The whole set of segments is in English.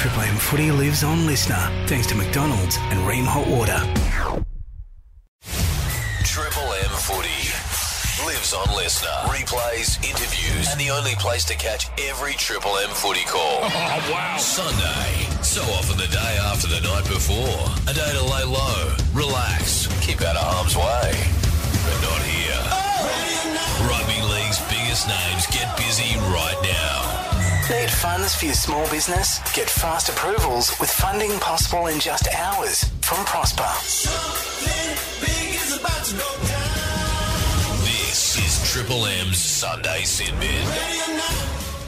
Triple M Footy lives on Listener, thanks to McDonald's and Ream Hot Water. Triple M Footy lives on Listener. Replays, interviews, and the only place to catch every Triple M Footy call. Oh, wow. Sunday. So often the day after the night before. A day to lay low, relax, keep out of harm's way. But not here. Oh. Rugby League's biggest names get busy right now. Need funds for your small business? Get fast approvals with funding possible in just hours from Prosper. Something big is about to go down. This is Triple M's Sunday Sin Bin.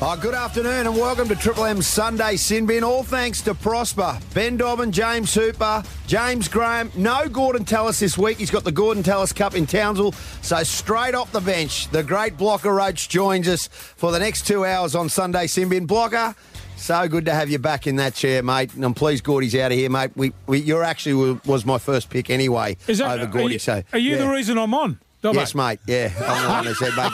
Oh, good afternoon and welcome to Triple M's Sunday Sin Bin. All thanks to Prosper, Ben Dobbin, James Hooper, James Graham. No Gordon Tallis this week. He's got the Gordon Tallis Cup in Townsville. So straight off the bench, the great Blocker Roach joins us for the next 2 hours on Sunday Sin Bin. Blocker, so good to have you back in that chair, mate. And I'm pleased Gordy's out of here, mate. You're actually was my first pick anyway over Gordy. Are you the reason I'm on? Don't yes, mate. Yeah, I'm the one who said, mate,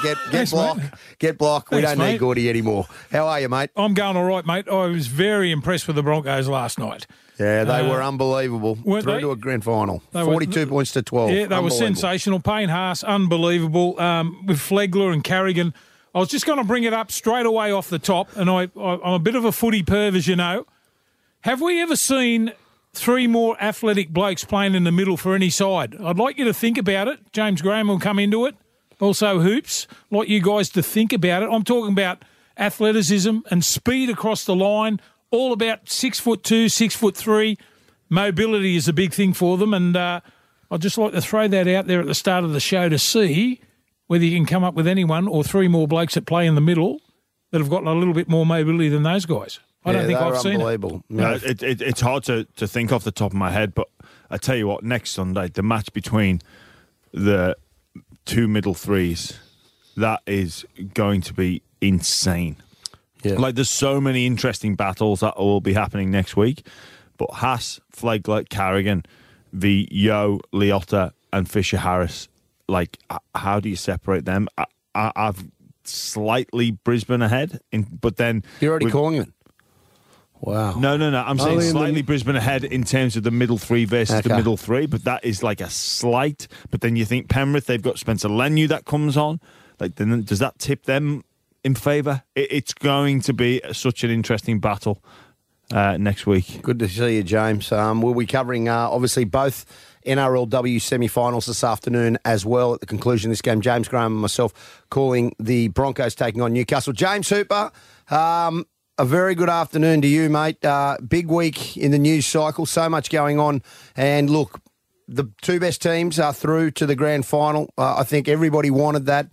get block. Thanks, we don't need Gordy anymore. How are you, mate? I'm going all right, mate. I was very impressed with the Broncos last night. Yeah, they were unbelievable. Through to a grand final. 42 points to 12. Yeah, they were sensational. Payne Haas, unbelievable. With Flegler and Carrigan. I was just going to bring it up straight away off the top, and I'm a bit of a footy perv, as you know. Have we ever seen three more athletic blokes playing in the middle for any side? I'd like you to think about it. James Graham will come into it. Also Hoops. I'd like you guys to think about it. I'm talking about athleticism and speed across the line. All about 6'2", 6'3". Mobility is a big thing for them, and I'd just like to throw that out there at the start of the show to see whether you can come up with anyone or three more blokes that play in the middle that have gotten a little bit more mobility than those guys. I don't think I've seen it. No, it's hard to think off the top of my head, but I tell you what, next Sunday, the match between the two middle threes, that is going to be insane. Yeah. Like, there's so many interesting battles that will be happening next week. But Haas, Flegler, Carrigan, the Yo, Liotta, and Fisher-Harris, like, how do you separate them? I've slightly Brisbane ahead, but then... You're already calling it. Wow. No. I'm saying slightly Brisbane ahead in terms of the middle three versus the middle three, but that is like a slight. But then you think Penrith, they've got Spencer Lenu that comes on. Like, then does that tip them in favour? It's going to be such an interesting battle next week. Good to see you, James. We'll be covering, obviously, both NRLW semi-finals this afternoon as well at the conclusion of this game. James Graham and myself calling the Broncos taking on Newcastle. James Hooper, a very good afternoon to you, mate. Big week in the news cycle, so much going on. And look, the two best teams are through to the grand final. I think everybody wanted that.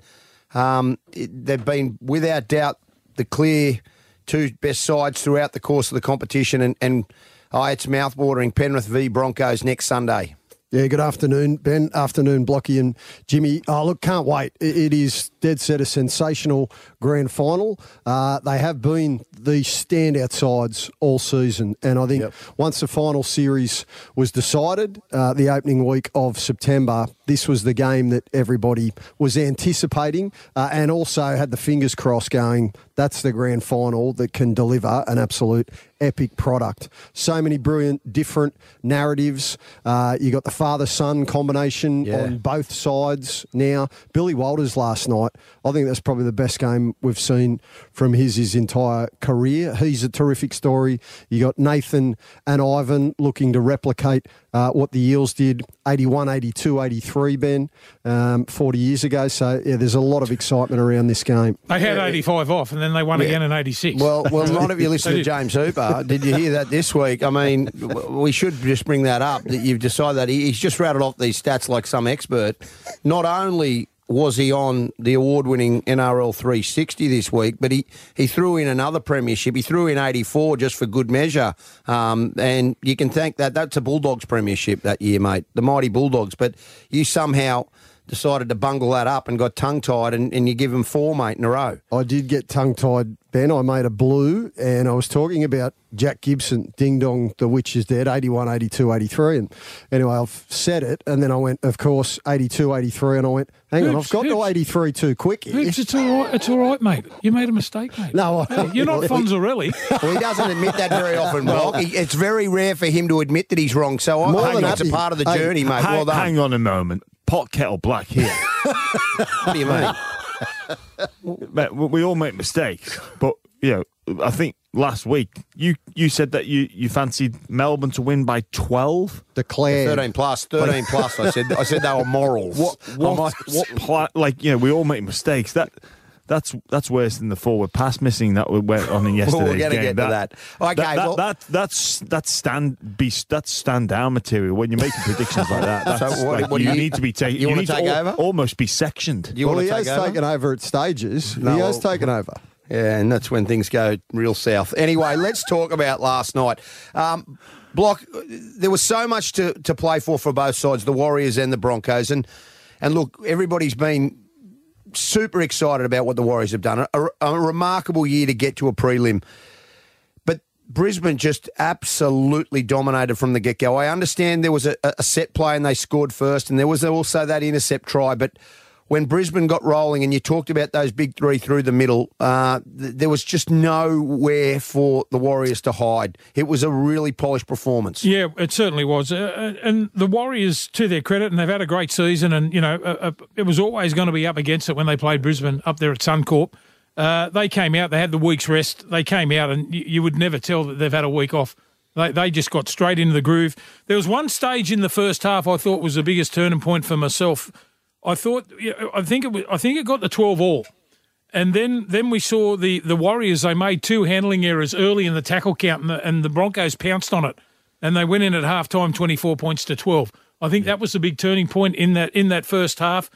They've been, without doubt, the clear two best sides throughout the course of the competition. And it's mouth-watering, Penrith v Broncos next Sunday. Yeah, good afternoon, Ben. Afternoon, Blocky and Jimmy. Oh, look, can't wait. It is dead set a sensational grand final. They have been the standout sides all season. And I think once the final series was decided, the opening week of September, this was the game that everybody was anticipating and also had the fingers crossed going, that's the grand final that can deliver an absolute epic product. So many brilliant, different narratives. You got the father-son combination on both sides now. Billy Walters last night, I think that's probably the best game we've seen from his entire career. He's a terrific story. You got Nathan and Ivan looking to replicate what the Eels did 81, 82, 83, Ben, 40 years ago. So, yeah, there's a lot of excitement around this game. They had 85 off and then they won again in 86. Well, a lot of you listen to James Hooper. Did you hear that this week? I mean, we should just bring that up, that you've decided that he's just rattled off these stats like some expert. Not only was he on the award-winning NRL 360 this week, but he threw in another premiership. He threw in 84 just for good measure. And you can thank that. That's a Bulldogs premiership that year, mate, the mighty Bulldogs. But you somehow decided to bungle that up and got tongue-tied, and you give him four, mate, in a row. I did get tongue-tied, Ben, I made a blue and I was talking about Jack Gibson, Ding Dong, The Witch is Dead, 81, 82, 83. And anyway, I've said it. And then I went, of course, 82, 83. And I went, hang on, I've got to 83 too quick. Hoops, it's all right, mate. You made a mistake, mate. No, you're not Fonzarelli. Well, he doesn't admit that very often, Brock. It's very rare for him to admit that he's wrong. So it's a part of the journey, mate. Well done. Hang on a moment. Pot kettle black here. What do you mean? Mate, we all make mistakes, but I think last week you said that you fancied Melbourne to win by 12. Declared 13 plus. I said they were morals. We all make mistakes. That's worse than the forward pass missing that we went on in yesterday's game. We're going to get to that. Okay, that's stand down material when you're making predictions like that. That's so you need to be taken. You want to take over? Almost be sectioned. He has taken over at stages. No, he has taken over. Yeah, and that's when things go real south. Anyway, let's talk about last night. Block. There was so much to play for both sides, the Warriors and the Broncos, and look, everybody's been super excited about what the Warriors have done. A remarkable year to get to a prelim. But Brisbane just absolutely dominated from the get-go. I understand there was a set play and they scored first, and there was also that intercept try. But when Brisbane got rolling, and you talked about those big three through the middle, there was just nowhere for the Warriors to hide. It was a really polished performance. Yeah, it certainly was. And the Warriors, to their credit, and they've had a great season, and it was always going to be up against it when they played Brisbane up there at Suncorp. They came out, they had the week's rest, they came out, and you would never tell that they've had a week off. They just got straight into the groove. There was one stage in the first half I thought was the biggest turning point for myself. I think it got the 12 all. And then we saw the Warriors, they made two handling errors early in the tackle count, and the Broncos pounced on it. And they went in at halftime 24 points to 12. I think that was the big turning point in that first half.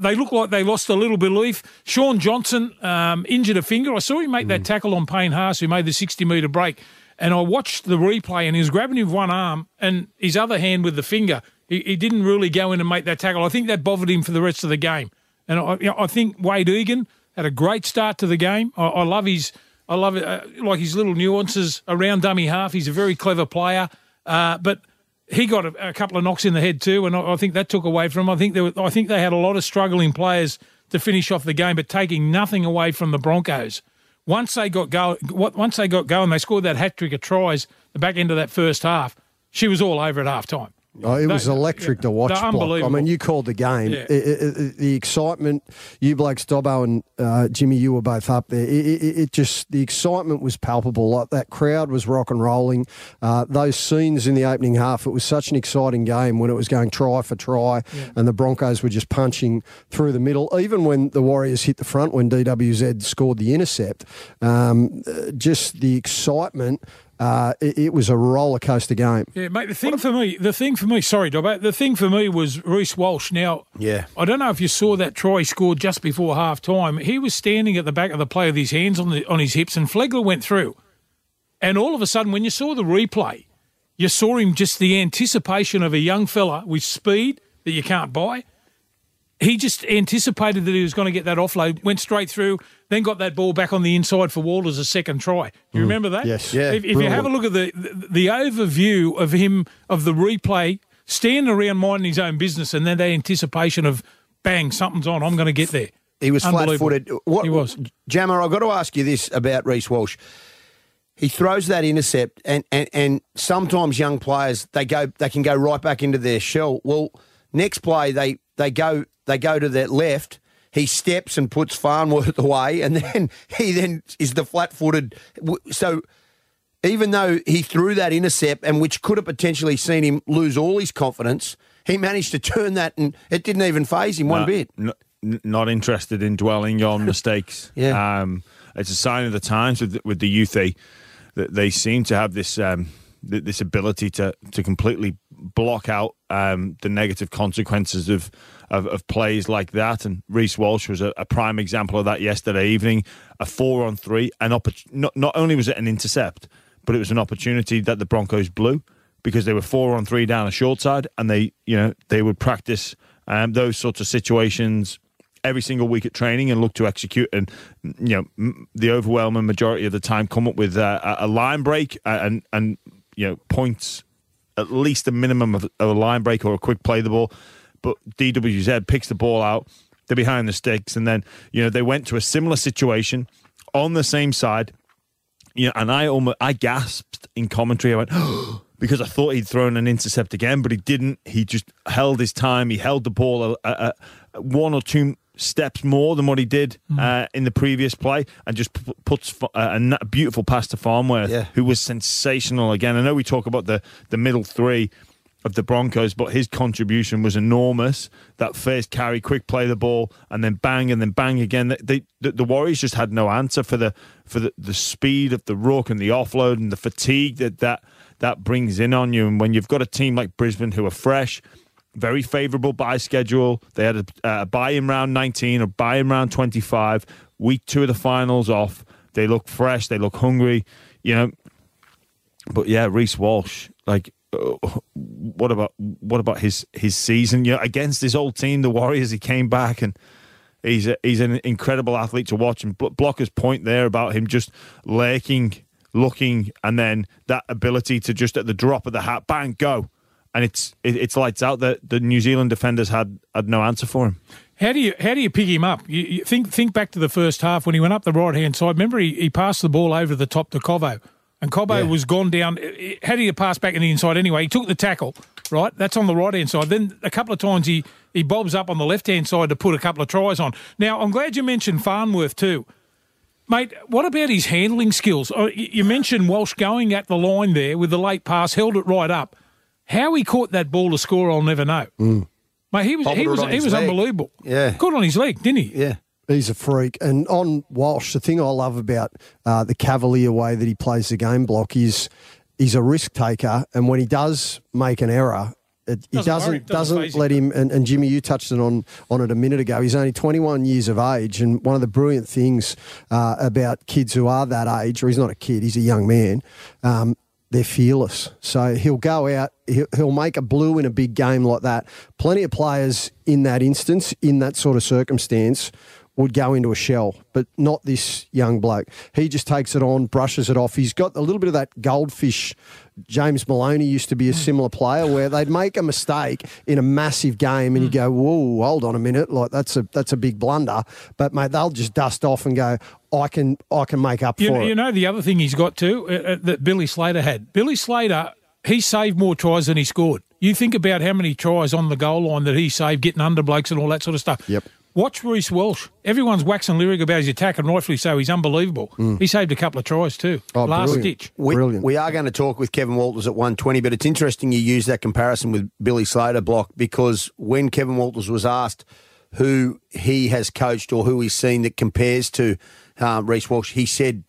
They looked like they lost a little belief. Sean Johnson injured a finger. I saw him make that tackle on Payne Haas, who made the 60-metre break. And I watched the replay, and he was grabbing him with one arm and his other hand with the finger. He didn't really go in and make that tackle. I think that bothered him for the rest of the game. And I think Wayde Egan had a great start to the game. I love his little nuances around dummy half. He's a very clever player, but he got a couple of knocks in the head too, and I think that took away from him. I think they had a lot of struggling players to finish off the game, but taking nothing away from the Broncos. Once they got going, they scored that hat trick of tries the back end of that first half. She was all over at half time. Oh, it was electric to watch, Block. I mean, you called the game. Yeah. The excitement, you blokes, Dobbo and Jimmy, you were both up there. The excitement was palpable. Like, that crowd was rock and rolling. Those scenes in the opening half, it was such an exciting game when it was going try for try, and the Broncos were just punching through the middle. Even when the Warriors hit the front, when DWZ scored the intercept, just the excitement. It was a roller coaster game. Yeah, mate. The thing for me was Reece Walsh. Now, I don't know if you saw that try he scored just before half time. He was standing at the back of the play with his hands on his hips, and Flegler went through. And all of a sudden, when you saw the replay, you saw him, just the anticipation of a young fella with speed that you can't buy. He just anticipated that he was going to get that offload, went straight through, then got that ball back on the inside for Walters a second try. Do you remember that? Yes. Yeah, if you have a look at the overview of him, of the replay, standing around minding his own business, and then that anticipation of, bang, something's on, I'm going to get there. He was flat-footed. He was. Jammer, I've got to ask you this about Reece Walsh. He throws that intercept, and sometimes young players, they can go right back into their shell. Well, next play, they go to that left. He steps and puts Farnworth away, and then he is the flat-footed. So even though he threw that intercept, and which could have potentially seen him lose all his confidence, he managed to turn that, and it didn't even faze him one bit. Not interested in dwelling on mistakes. It's a sign of the times with the youth. They seem to have this ability to completely block out the negative consequences of plays like that, and Reece Walsh was a prime example of that yesterday evening. A 4-on-3, not only was it an intercept, but it was an opportunity that the Broncos blew because they were 4-on-3 down a short side, and they would practice those sorts of situations every single week at training and look to execute, and you know the overwhelming majority of the time come up with a line break and you know points, at least a minimum of a line break or a quick play the ball. But DWZ picks the ball out, they're behind the sticks, and then you know they went to a similar situation on the same side. You know, and I gasped in commentary. I went, oh, because I thought he'd thrown an intercept again, but he didn't. He just held his time. He held the ball one or two steps more than what he did in the previous play, and just puts a beautiful pass to Farnworth, who was sensational again. I know we talk about the middle three of the Broncos, but his contribution was enormous. That first carry, quick play the ball, and then bang again. The Warriors just had no answer for the speed of the ruck and the offload and the fatigue that brings in on you. And when you've got a team like Brisbane who are fresh, very favourable bye schedule, they had a bye in round 19 or bye in round 25, week 2 of the finals off. They look fresh, they look hungry, you know. But yeah, Reece Walsh, like, what about his season? You know, against his old team, the Warriors, he came back, and he's an incredible athlete to watch. And Blocker's point there about him just looking, and then that ability to just at the drop of the hat, bang, go, and it's lights out. That the New Zealand defenders had no answer for him. How do you pick him up? You think back to the first half when he went up the right hand side. Remember, he passed the ball over the top to Covo. And Cobo was gone down. How do you pass back in the inside anyway? He took the tackle, right? That's on the right-hand side. Then a couple of times he bobs up on the left-hand side to put a couple of tries on. Now, I'm glad you mentioned Farnworth too. Mate, what about his handling skills? You mentioned Walsh going at the line there with the late pass, held it right up. How he caught that ball to score, I'll never know. Mate, he was unbelievable. Yeah. Caught on his leg, didn't he? Yeah. He's a freak. And on Walsh, the thing I love about the cavalier way that he plays the game, Block, is he's a risk taker. And when he does make an error, he doesn't let him. And Jimmy, you touched on it a minute ago. He's only 21 years of age. And one of the brilliant things about kids who are that age, or he's not a kid, he's a young man, they're fearless. So he'll go out, he'll make a blue in a big game like that. Plenty of players in that instance, in that sort of circumstance, would go into a shell, but not this young bloke. He just takes it on, brushes it off. He's got a little bit of that goldfish. James Maloney used to be a similar player where they'd make a mistake in a massive game and you go, whoa, hold on a minute. Like that's a big blunder. But mate, they'll just dust off and go, I can make up for it. You know, the other thing he's got too, that Billy Slater had. Billy Slater, he saved more tries than he scored. You think about how many tries on the goal line that he saved, getting under blokes and all that sort of stuff. Yep. Watch Reece Walsh. Everyone's waxing lyric about his attack, and rightfully so. He's unbelievable. He saved a couple of tries too. Oh, last ditch. We are going to talk with Kevin Walters at 1:20, but it's interesting you use that comparison with Billy Slater, Block, because when Kevin Walters was asked who he has coached or who he's seen that compares to Reece Walsh, he said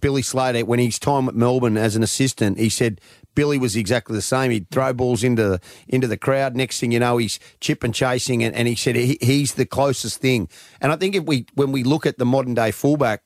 Billy Slater. When his time at Melbourne as an assistant, he said Billy was exactly the same. He'd throw balls into the crowd. Next thing you know, he's chip and chasing, and he said he's the closest thing. And I think when we look at the modern day fullback,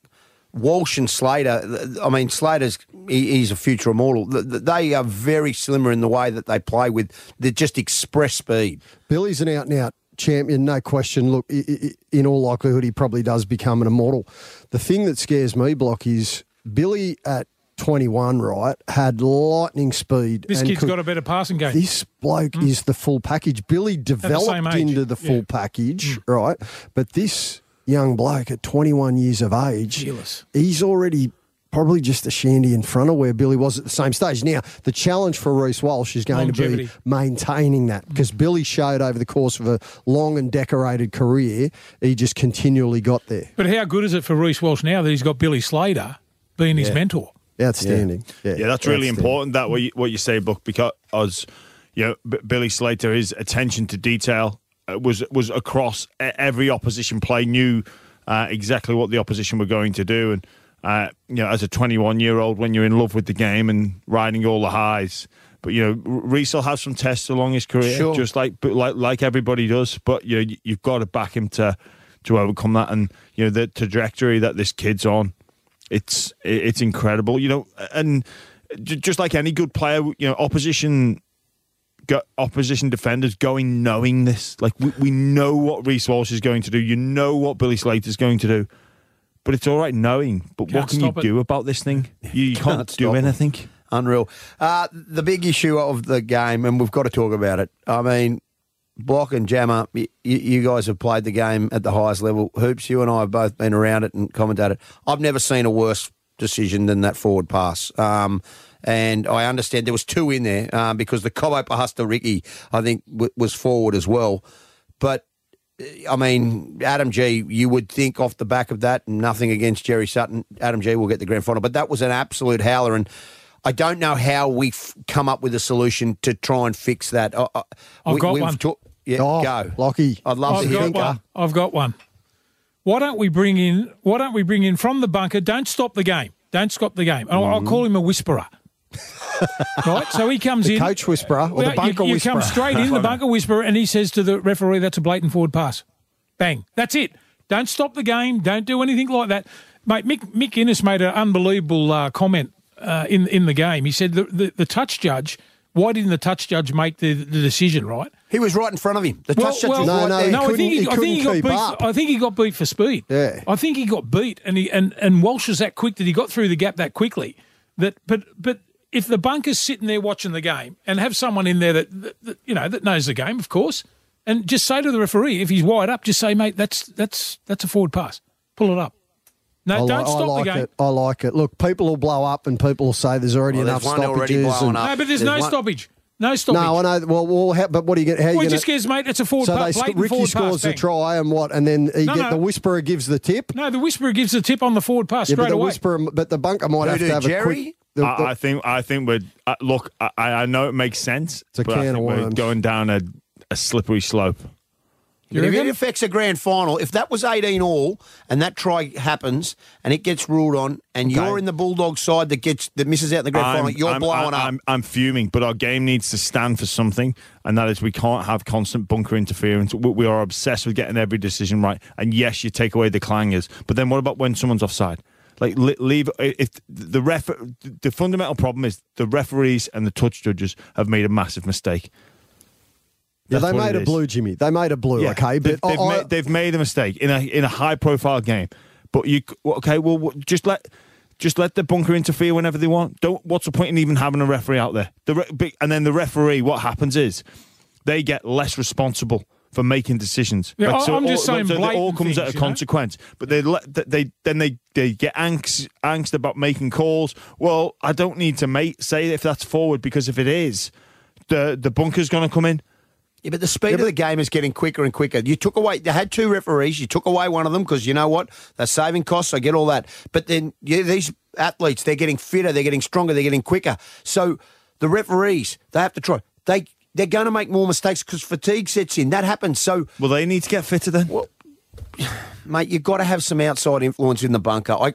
Walsh and Slater, I mean, Slater's he's a future immortal. They are very similar in the way that they play with the just express speed. Billy's an out and out champion, no question. Look, in all likelihood, he probably does become an immortal. The thing that scares me, Block, is Billy at 21, right, had lightning speed. This kid's got a better passing game. This bloke is the full package. Billy developed into the full package, right? But this young bloke at 21 years of age, jealous. He's already probably just a shandy in front of where Billy was at the same stage. Now, the challenge for Reece Walsh is going to be maintaining that, because Billy showed over the course of a long and decorated career, he just continually got there. But how good is it for Reece Walsh now that he's got Billy Slater being his mentor? Outstanding. Yeah, that's really important, that what you say, Buck, because you know Billy Slater, his attention to detail was across every opposition play, knew exactly what the opposition were going to do, and you know, as a 21-year-old, when you're in love with the game and riding all the highs, but you know, Reece will have some tests along his career, sure, just like everybody does. But you know, you've got to back him to overcome that, and you know the trajectory that this kid's on. It's incredible, you know, and just like any good player, you know, opposition opposition defenders going knowing this. Like, we know what Reece Walsh is going to do. You know what Billy Slater's going to do. But it's all right knowing. But can't what can you do about this thing? You can't do anything. Unreal. The big issue of the game, and we've got to talk about it. I mean, block and jammer, you guys have played the game at the highest level. Hoops, you and I have both been around it and commentated. I've never seen a worse decision than that forward pass. And I understand there was two in there because the Cobo Pahasta Ricky, I think, was forward as well. But, I mean, Adam G, you would think off the back of that, nothing against Jerry Sutton, Adam G will get the grand final. But that was an absolute howler. And I don't know how we've come up with a solution to try and fix that. I've got one. Go. Lockie. I'd love to hear that. I've got one. Why don't we bring in from the bunker, don't stop the game. Don't stop the game. I'll call him a whisperer. Right, so he comes in. Coach whisperer or the bunker whisperer. You come straight in, the bunker whisperer, and he says to the referee, that's a blatant forward pass. Bang. That's it. Don't stop the game. Don't do anything like that. Mate, Mick Innes made an unbelievable comment in the game. He said the touch judge, why didn't the touch judge make the decision, right? He was right in front of him. The touch judge was right there. No, I think he got beat for speed. Yeah. I think he got beat, and Walsh was that quick that he got through the gap that quickly. But if the bunker's sitting there watching the game and have someone in there that knows the game, of course, and just say to the referee, if he's wide up, just say, mate, that's a forward pass. Pull it up. No, don't stop the game. I like it. Look, people will blow up and people will say there's already enough stoppages. No, but there's no stoppage. No stoppage. No, I know. Well, but what do you get? How you just goes, mate, it's a forward pass. So Ricky scores the try and what? And then the whisperer gives the tip? No, the whisperer gives the tip on the forward pass straight away. But the bunker might have to have a quick... I think we're... Look, I know it makes sense, but I think we're going down a slippery slope. If it affects a grand final, if that was 18 all and that try happens and it gets ruled on and you're in the Bulldog side that misses out in the grand final, you're blowing up. I'm fuming, but our game needs to stand for something, and that is we can't have constant bunker interference. We are obsessed with getting every decision right. And yes, you take away the clangers, but then what about when someone's offside? Like, leave if the ref. The fundamental problem is the referees and the touch judges have made a massive mistake. That's they made a blue, Jimmy. They made a blue, okay? But they've made a mistake in a high-profile game. But just let the bunker interfere whenever they want. What's the point in even having a referee out there? And then the referee, what happens is they get less responsible for making decisions. Yeah, right? It all comes at a consequence. Know? But they get angst about making calls. Well, I don't need to say if that's forward, because if it is, the bunker's going to come in. Yeah, but the speed of the game is getting quicker and quicker. They had two referees. You took away one of them because you know what? They're saving costs. I get all that. But then these athletes, they're getting fitter, they're getting stronger, they're getting quicker. So the referees, they have to try. They're going to make more mistakes because fatigue sets in. That happens. So they need to get fitter then. Well, mate, you've got to have some outside influence in the bunker. I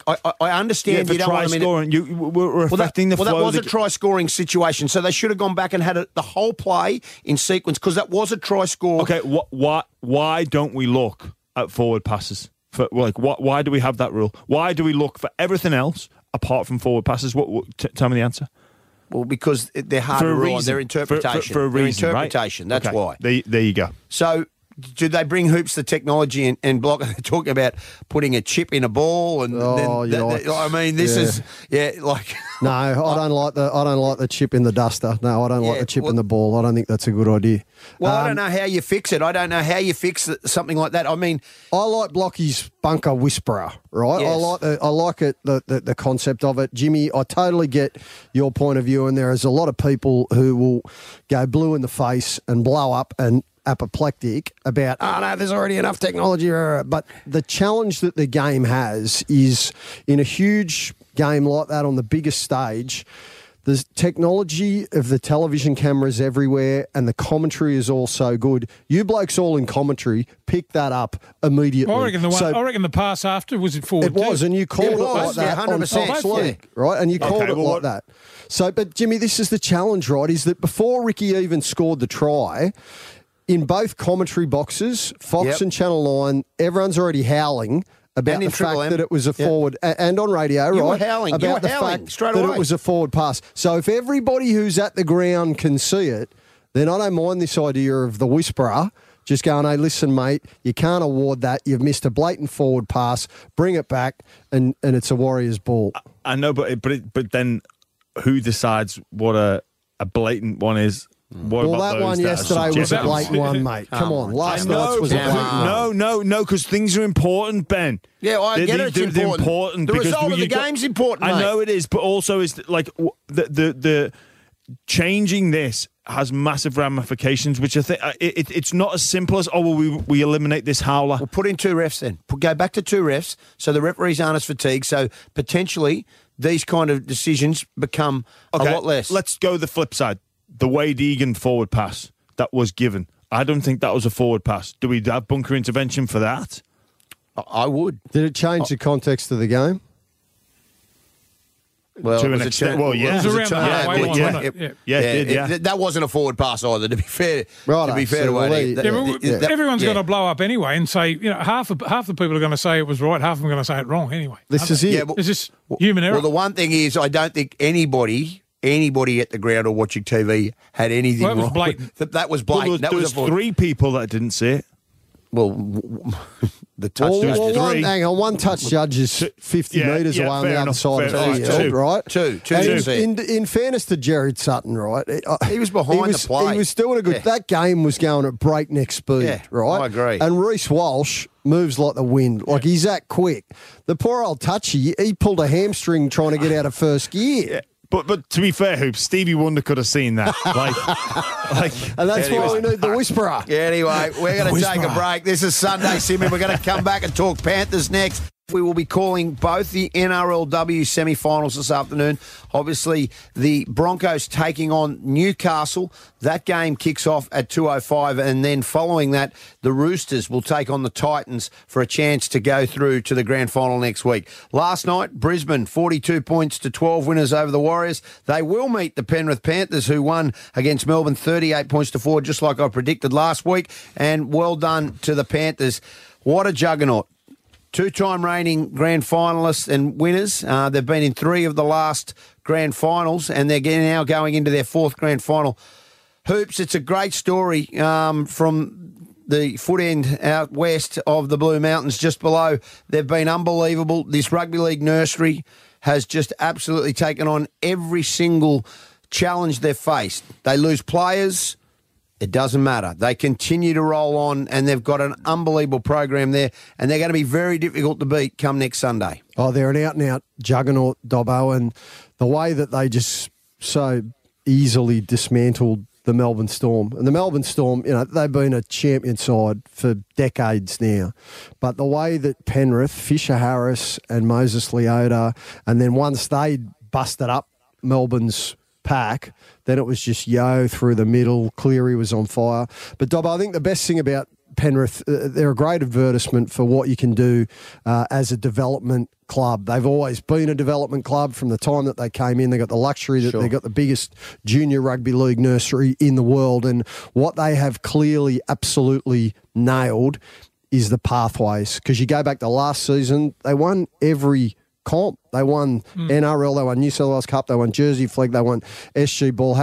understand you don't want to... We're affecting the flow. Well, that was a try-scoring situation, so they should have gone back and had the whole play in sequence, because that was a try-score. Okay, why don't we look at forward passes? Why do we have that rule? Why do we look for everything else apart from forward passes? Tell me the answer. Well, because they're hard to rule on. They're interpretation. For a reason, they're interpretation, right? That's okay. Why. There you go. So... do they bring hoops the technology and block? They're talking about putting a chip in a ball, and no, I don't like the chip in the duster. No, I don't like the chip in the ball. I don't think that's a good idea. Well, I don't know how you fix it. I don't know how you fix something like that. I mean, I like Blockie's bunker whisperer, right? Yes. I like the concept of it, Jimmy. I totally get your point of view, and there is a lot of people who will go blue in the face and blow up and apoplectic about, there's already enough technology. But the challenge that the game has is, in a huge game like that on the biggest stage, the technology of the television cameras everywhere, and the commentary is all so good. You blokes all in commentary pick that up immediately. Well, I reckon the pass after was forward. It was, and you called it like that 100%, on Fox League, right? And you called it like that. So, but Jimmy, this is the challenge, right? Is that before Ricky even scored the try, in both commentary boxes, Fox and Channel 9, everyone's already howling about the fact that it was a forward, and on radio, you right? You were howling straight away. It was a forward pass. So if everybody who's at the ground can see it, then I don't mind this idea of the whisperer just going, hey, listen, mate, you can't award that. You've missed a blatant forward pass. Bring it back, and it's a Warriors ball. I know, but then who decides what a blatant one is? What well, that one yesterday was a blatant one, mate. Come on. Last night's was a blatant one. No, because things are important, Ben. Yeah, I get it. It's important. The result of the game's important, mate. I know it is, but also is like the changing this has massive ramifications, which I think it's not as simple as, oh, well, we eliminate this howler. We'll put in two refs then. Go back to two refs so the referees aren't as fatigued. So potentially these kind of decisions become a lot less. Let's go the flip side. The Wayde Egan forward pass that was given. I don't think that was a forward pass. Do we have bunker intervention for that? I would. Did it change the context of the game? Well, to an extent. Well, yeah. Yeah, it did, yeah. That wasn't a forward pass either, to be fair. Right. To be fair to Wayne. Everyone's going to blow up anyway and say, you know, half the people are going to say it was right, half of them are going to say it wrong anyway. This is it. It's just human error. Well, the one thing is I don't think anybody at the ground or watching TV had anything wrong. Well, that was blatant. Well, there was three people that didn't see it. Well, the touch judge is three. Hang on, one touch judge is 50 metres away on the other side of the field, right? Two. In fairness to Gerard Sutton, right? He was behind the play. He was doing a good... Yeah. That game was going at breakneck speed, right? I agree. And Reece Walsh moves like the wind. Like, he's that quick. The poor old touchy, he pulled a hamstring trying to get out of first gear. Yeah. But to be fair, Hoops, Stevie Wonder could have seen that. And that's why we need the whisperer. Anyway, we're going to take a break. This is Sunday Simon. We're going to come back and talk Panthers next. We will be calling both the NRLW semi-finals this afternoon. Obviously, the Broncos taking on Newcastle. That game kicks off at 2:05, and then following that, the Roosters will take on the Titans for a chance to go through to the grand final next week. Last night, Brisbane, 42 points to 12 winners over the Warriors. They will meet the Penrith Panthers, who won against Melbourne 38 points to 4, just like I predicted last week. And well done to the Panthers. What a juggernaut. Two-time reigning grand finalists and winners. They've been in three of the last grand finals, and they're now going into their fourth grand final. Hoops, it's a great story from the foot end out west of the Blue Mountains, just below. They've been unbelievable. This rugby league nursery has just absolutely taken on every single challenge they've faced. They lose players. It doesn't matter. They continue to roll on, and they've got an unbelievable program there, and they're going to be very difficult to beat come next Sunday. Oh, they're an out-and-out juggernaut, Dobbo, and the way that they just so easily dismantled the Melbourne Storm. And the Melbourne Storm, you know, they've been a champion side for decades now. But the way that Penrith, Fisher Harris and Moses Leota, and then once they busted up Melbourne's pack, then it was just yo through the middle. Cleary was on fire. But Dobbo, I think the best thing about Penrith, they're a great advertisement for what you can do as a development club. They've always been a development club from the time that they came in. They got the luxury that they got the biggest junior rugby league nursery in the world. And what they have clearly absolutely nailed is the pathways. Because you go back to last season, they won every comp. They won NRL, they won New South Wales Cup, they won Jersey Flag, they won SG Ball.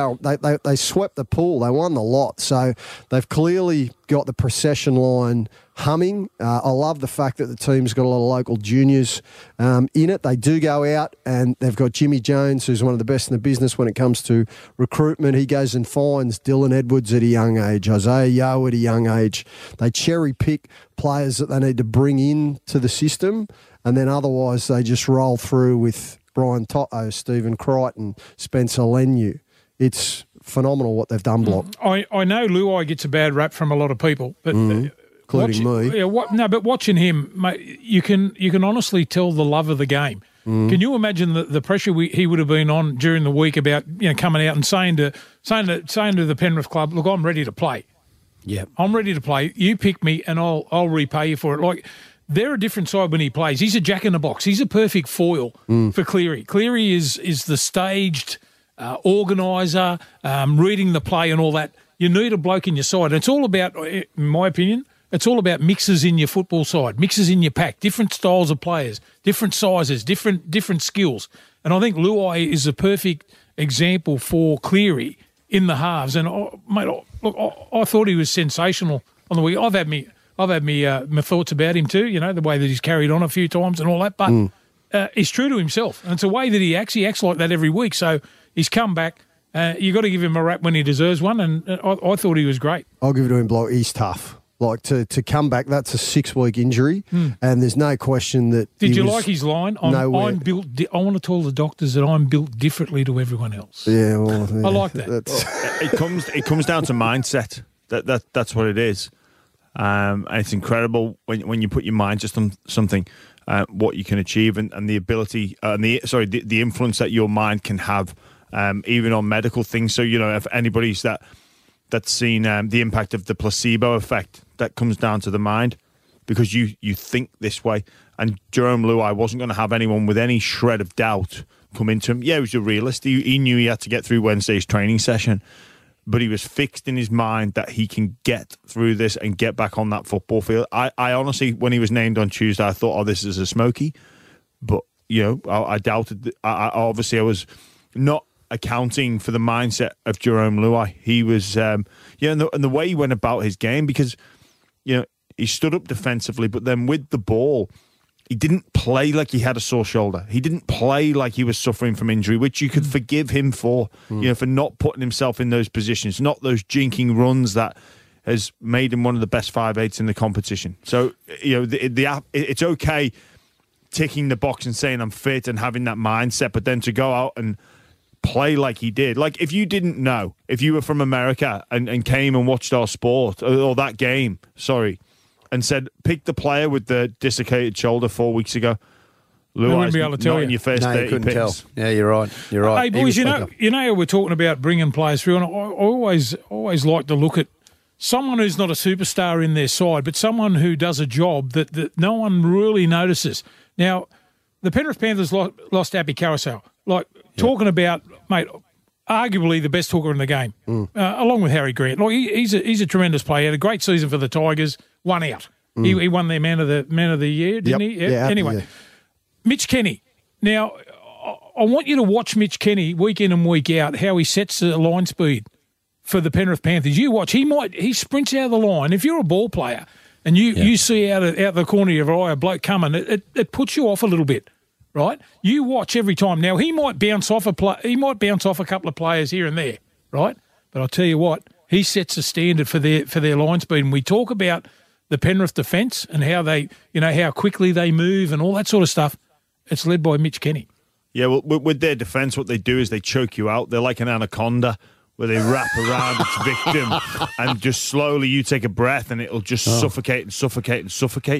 They swept the pool, they won the lot. So they've clearly got the procession line humming. I love the fact that the team's got a lot of local juniors in it. They do go out and they've got Jimmy Jones, who's one of the best in the business when it comes to recruitment. He goes and finds Dylan Edwards at a young age, Isaiah Yeo at a young age. They cherry pick players that they need to bring in to the system. And then otherwise, they just roll through with Brian Toto, Stephen Crichton, Spencer Leniu. It's phenomenal what they've done, Block. I know Luai gets a bad rap from a lot of people. But including me. Yeah, but watching him, mate, you can honestly tell the love of the game. Can you imagine the pressure he would have been on during the week about, you know, coming out and saying to the Penrith club, look, I'm ready to play. Yeah, I'm ready to play. You pick me and I'll repay you for it. Like, they're a different side when he plays. He's a jack-in-the-box. He's a perfect foil for Cleary. Cleary is the staged organiser, reading the play and all that. You need a bloke in your side. And it's all about, in my opinion, it's all about mixes in your football side, mixes in your pack, different styles of players, different sizes, different skills. And I think Luai is a perfect example for Cleary in the halves. And I thought he was sensational on the week. I've had my thoughts about him too. You know, the way that he's carried on a few times and all that. But he's true to himself, and it's a way that he acts. He acts like that every week. So he's come back. You got to give him a rap when he deserves one, and I thought he was great. I'll give it to him, bloke. He's tough. Like, to come back, that's a 6-week injury, and there's no question that. Did you like his line? I want to tell the doctors that I'm built differently to everyone else. Yeah, well, yeah, I like that. It comes down to mindset. That's what it is. And it's incredible when you put your mind just on something, what you can achieve, and the ability and the influence that your mind can have. Even on medical things. So, you know, if anybody's that's seen the impact of the placebo effect, that comes down to the mind, because you think this way. And Jerome Luai wasn't going to have anyone with any shred of doubt come into him. Yeah, he was a realist. He knew he had to get through Wednesday's training session, but he was fixed in his mind that he can get through this and get back on that football field. I honestly, when he was named on Tuesday, I thought, oh, this is a smoky. But, you know, I doubted. Obviously, I was not accounting for the mindset of Jerome Luai. He was, and the way he went about his game, because, you know, he stood up defensively, but then with the ball, he didn't play like he had a sore shoulder. He didn't play like he was suffering from injury, which you could forgive him for, you know, for not putting himself in those positions, not those jinking runs that has made him one of the best 5'8s in the competition. So, you know, it's okay ticking the box and saying I'm fit and having that mindset, but then to go out and play like he did. Like, if you didn't know, if you were from America and came and watched our sport, or that game, sorry, and said, pick the player with the dislocated shoulder 4 weeks ago, Luai's wouldn't be able to tell you in your first 30 picks. Tell. Yeah, you're right. Hey, boys, you know we're talking about bringing players through, and I always like to look at someone who's not a superstar in their side, but someone who does a job that no one really notices. Now, the Penrith Panthers lost Apisai Koroisau. Like, talking about, mate, arguably the best hooker in the game, along with Harry Grant. Like, he's a tremendous player. He had a great season for the Tigers. One out. He won their man of the year, didn't he? Yep. Yeah. Anyway, Mitch Kenny. Now, I want you to watch Mitch Kenny week in and week out, how he sets the line speed for the Penrith Panthers. You watch. He sprints out of the line. If you're a ball player and you see out the corner of your eye a bloke coming, it puts you off a little bit. Right, you watch every time. Now, he might bounce off a couple of players here and there, right? But I'll tell you what, he sets a standard for their line speed. And we talk about the Penrith defence and how they, you know, how quickly they move and all that sort of stuff. It's led by Mitch Kenny. Yeah, well, with their defence, what they do is they choke you out. They're like an anaconda, where they wrap around its victim and just slowly you take a breath and it'll just suffocate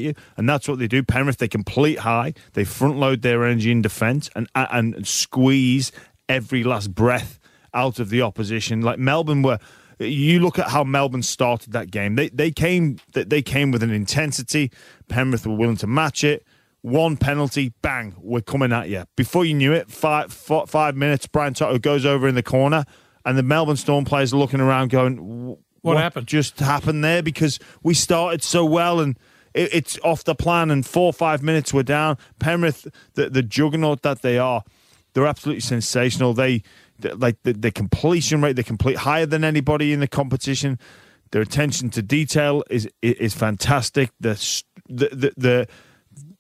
you. And that's what they do. Penrith, they complete high. They front load their energy in defence and squeeze every last breath out of the opposition. Like Melbourne were. You look at how Melbourne started that game. They came with an intensity. Penrith were willing to match it. One penalty, bang, we're coming at you. Before you knew it, 5 minutes, Brian Toto goes over in the corner. And the Melbourne Storm players are looking around going, what happened? Just happened there? Because we started so well and it's off the plan, and 4 or 5 minutes we're down. Penrith, the juggernaut that they are, they're absolutely sensational. Their completion rate, they complete higher than anybody in the competition. Their attention to detail is fantastic.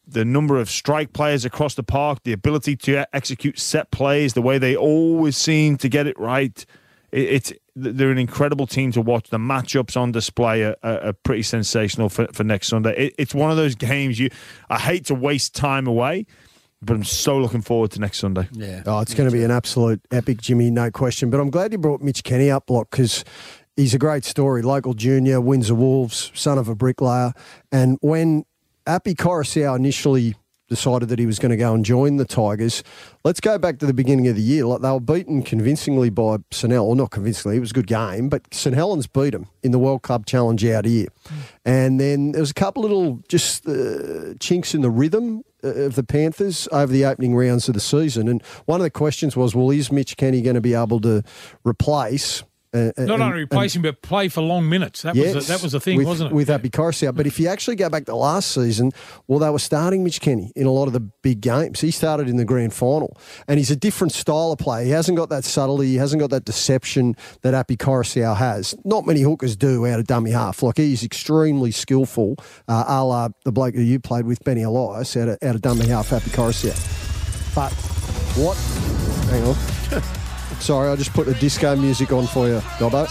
The number of strike players across the park, the ability to execute set plays, the way they always seem to get it right. They're an incredible team to watch. The matchups on display are pretty sensational for next Sunday. It's one of those games I hate to waste time away, but I'm so looking forward to next Sunday. Yeah, it's going to be an absolute epic, Jimmy, no question. But I'm glad you brought Mitch Kenny up, Block, because he's a great story. Local junior, Windsor Wolves, son of a bricklayer. And when Apisai Koroisau initially decided that he was going to go and join the Tigers, let's go back to the beginning of the year. Like, they were beaten convincingly by St Helens. Well, not convincingly, it was a good game, but St Helens beat them in the World Club Challenge out here. And then there was a couple little just chinks in the rhythm of the Panthers over the opening rounds of the season. And one of the questions was, well, is Mitch Kenny going to be able to replace Not only replace him, but play for long minutes. That was the thing, wasn't it? With Apisai Koroisau. But if you actually go back to last season, well, they were starting Mitch Kenny in a lot of the big games. He started in the grand final. And he's a different style of play. He hasn't got that subtlety. He hasn't got that deception that Apisai Koroisau has. Not many hookers do out of dummy half. Like, he's extremely skillful, a la the bloke who you played with, Benny Elias, out of dummy half, Apisai Koroisau. But what? Hang on. Sorry, I just put the disco music on for you, Dobbo.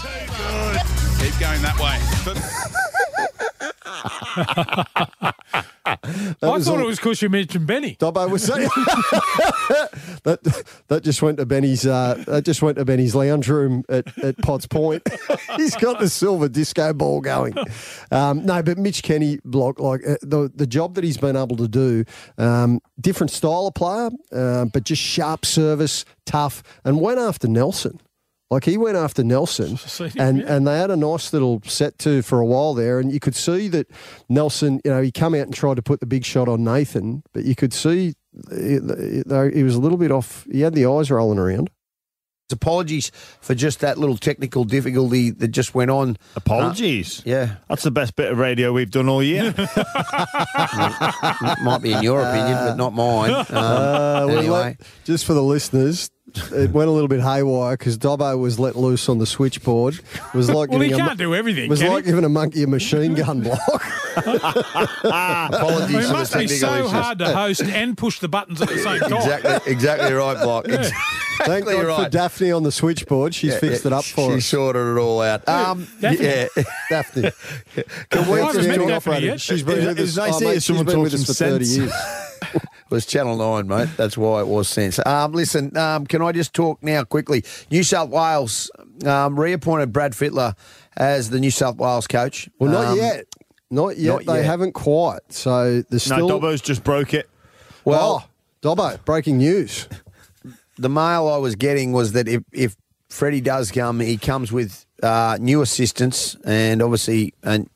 Keep going that way. I thought it was because you mentioned Benny. Dobbo was saying that just went to Benny's. That just went to Benny's lounge room at Potts Point. He's got the silver disco ball going. No, but Mitch Kenny, the job that he's been able to do, different style of player, but just sharp service. Tough, and went after Nelson. Like, he went after Nelson, and they had a nice little set to for a while there, and you could see that Nelson, he came out and tried to put the big shot on Nathan, but you could see he was a little bit off. He had the eyes rolling around. Apologies for just that little technical difficulty that just went on. Apologies? Yeah. That's the best bit of radio we've done all year. Might be in your opinion, but not mine. Anyway. Just for the listeners, it went a little bit haywire because Dobbo was let loose on the switchboard. It was like he can't do everything. It was like giving a monkey a machine gun block. Apologies. It must be so hard to host and push the buttons at the same time. Exactly right, Block. Yeah. Thank God for Daphne on the switchboard. She's fixed it up for us. She sorted it all out. Daphne. Yeah. Daphne. Can we Daphne. She's been with us for 30 years. It was Channel 9, mate. That's why it was sense. Listen, can I just talk now quickly? New South Wales reappointed Brad Fittler as the New South Wales coach. Well, not yet. They haven't quite. So there's still... No, Dobbo's just broke it. Well, Dobbo, breaking news. The mail I was getting was that if Freddie does come, he comes with new assistants and obviously, and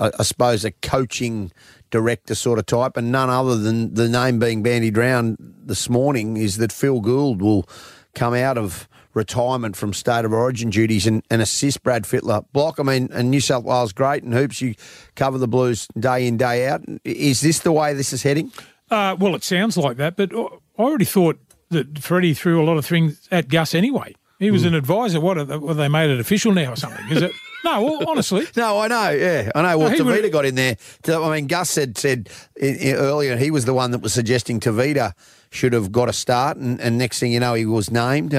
I suppose, a coaching director sort of type, and none other than the name being bandied round this morning is that Phil Gould will come out of retirement from State of Origin duties and assist Brad Fittler. Block, I mean, and New South Wales great, and Hoops, you cover the Blues day in, day out. Is this the way this is heading? Well, it sounds like that, but I already thought that Freddie threw a lot of things at Gus anyway. He was an advisor. What they made it official now or something? Is it? No, well, honestly. No, I know. Yeah, I know. Well, Tavita got in there. I mean, Gus said earlier he was the one that was suggesting Tavita should have got a start, and next thing you know, he was named.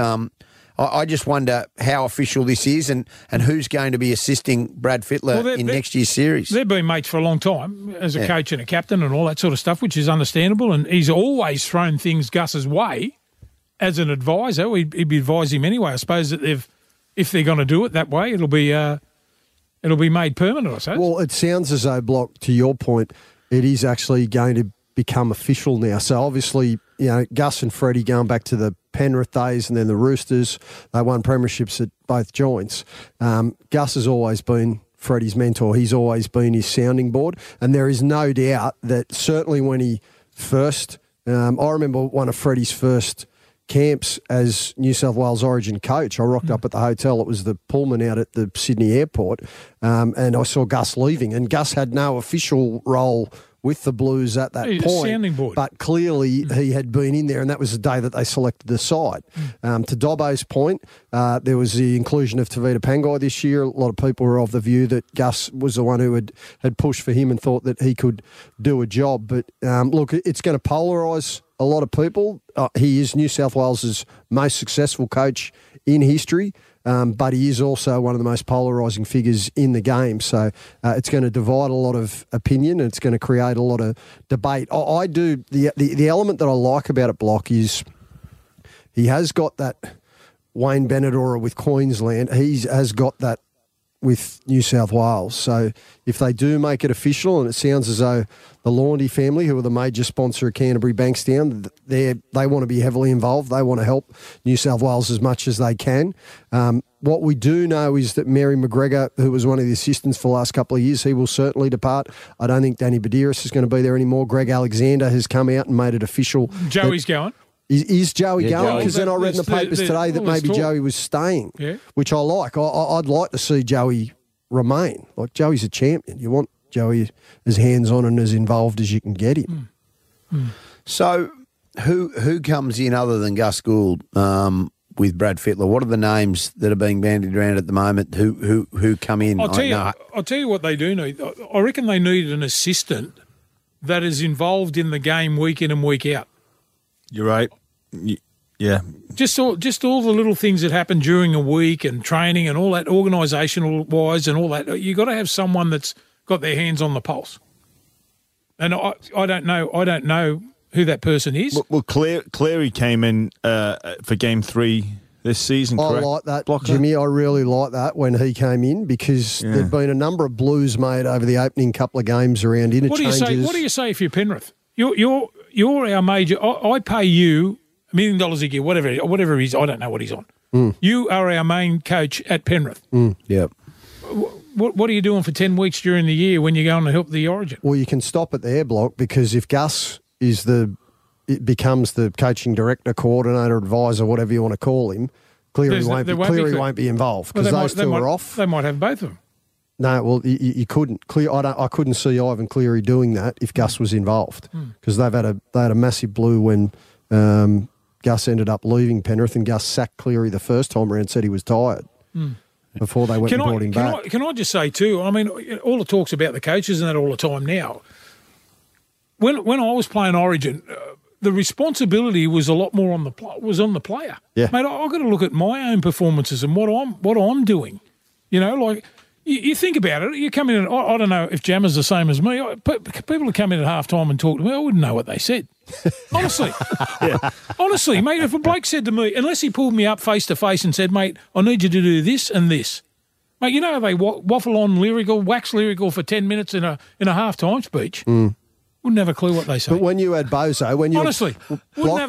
I just wonder how official this is and who's going to be assisting Brad Fittler in next year's series. They've been mates for a long time as a coach and a captain and all that sort of stuff, which is understandable. And he's always thrown things Gus's way as an advisor. He'd advise him anyway. I suppose that if they're going to do it that way, it'll be made permanent, I suppose. Well, it sounds as though, Block, to your point, it is actually going to become official now. So obviously, Gus and Freddie going back to the Penrith days and then the Roosters, they won premierships at both joints. Gus has always been Freddie's mentor. He's always been his sounding board. And there is no doubt that certainly when he first, I remember one of Freddie's first camps as New South Wales Origin coach. I rocked up at the hotel. It was the Pullman out at the Sydney airport. And I saw Gus leaving. And Gus had no official role with the Blues at that point. But clearly he had been in there, and that was the day that they selected the side. To Dobbo's point, there was the inclusion of Tavita Pangai this year. A lot of people were of the view that Gus was the one who had pushed for him and thought that he could do a job. But look, it's going to polarise a lot of people. He is New South Wales's most successful coach in history. But he is also one of the most polarising figures in the game. So it's going to divide a lot of opinion, and it's going to create a lot of debate. I do the element that I like about it, Block, is he has got that Wayne Bennett aura with Queensland. He has got that with New South Wales. So if they do make it official, and it sounds as though the Laundy family, who are the major sponsor of Canterbury Bankstown, they want to be heavily involved. They want to help New South Wales as much as they can. What we do know is that Mary McGregor, who was one of the assistants for the last couple of years, he will certainly depart. I don't think Danny Badiris is going to be there anymore. Greg Alexander has come out and made it official. Joey's going. Is Joey going? Because then I read in the papers today that maybe Joey was staying, which I like. I'd like to see Joey remain. Like, Joey's a champion. You want Joey as hands-on and as involved as you can get him. Mm. Mm. So who comes in other than Gus Gould with Brad Fittler? What are the names that are being bandied around at the moment? Who come in? I'll tell you what they do need. I reckon they need an assistant that is involved in the game week in and week out. You're right. Yeah. Just all the little things that happen during a week and training and all that, organisational-wise and all that. You've got to have someone that's got their hands on the pulse. And I don't know who that person is. Well, Cleary came in for Game 3 this season, correct? I like that, Blocker. Jimmy. I really like that when he came in because there'd been a number of blues made over the opening couple of games around interchanges. What do you say if you're Penrith? You're our major. I pay you $1 million a year, whatever it is. I don't know what he's on. Mm. You are our main coach at Penrith. Mm. Yeah. What are you doing for 10 weeks during the year when you're going to help the Origin? Well, you can stop at the air block because if Gus becomes the coaching director, coordinator, advisor, whatever you want to call him, Cleary won't be involved because those two are off. They might have both of them. No, well, you couldn't. I couldn't see Ivan Cleary doing that if Gus was involved because they had a massive blue when Gus ended up leaving Penrith and Gus sacked Cleary the first time around, said he was tired before they went and brought him back. Can I just say too, I mean, all the talk's about the coaches and that all the time now. When I was playing Origin, the responsibility was a lot more on the player. Yeah. Mate, I've got to look at my own performances and what I'm doing. You know, like... You think about it. You come in and I don't know if Jammer's the same as me. People have come in at halftime and talked to me. I wouldn't know what they said. Honestly. Honestly, mate, if a bloke said to me, unless he pulled me up face to face and said, mate, I need you to do this and this. Mate, you know how they waffle on wax lyrical for 10 minutes in a halftime speech? Mm. Wouldn't have a clue what they say. But when you had Bozo, wouldn't have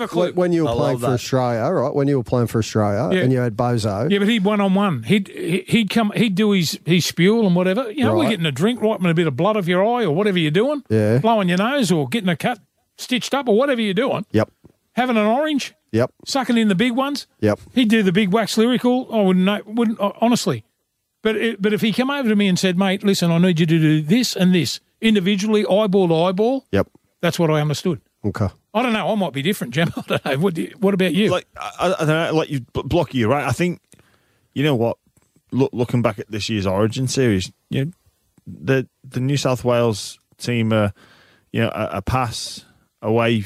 a clue. When you were playing for Australia, right? When you were playing for Australia, and you had Bozo, but he'd one-on-one. He'd come. He'd do his spiel and whatever. You know, we're getting a drink, wiping a bit of blood off your eye or whatever you're doing. Yeah, blowing your nose or getting a cut stitched up or whatever you're doing. Yep. Having an orange. Yep. Sucking in the big ones. Yep. He'd do the big wax lyrical. I wouldn't know. Wouldn't honestly. But if he came over to me and said, mate, listen, I need you to do this and this. Individually, eyeball to eyeball. Yep, that's what I understood. Okay, I don't know. I might be different, Jam. I don't know. What about you? Like I don't know. Like you, Blocker, you're right. I think you know what. Looking back at this year's Origin series, you know, the New South Wales team, you know, a pass away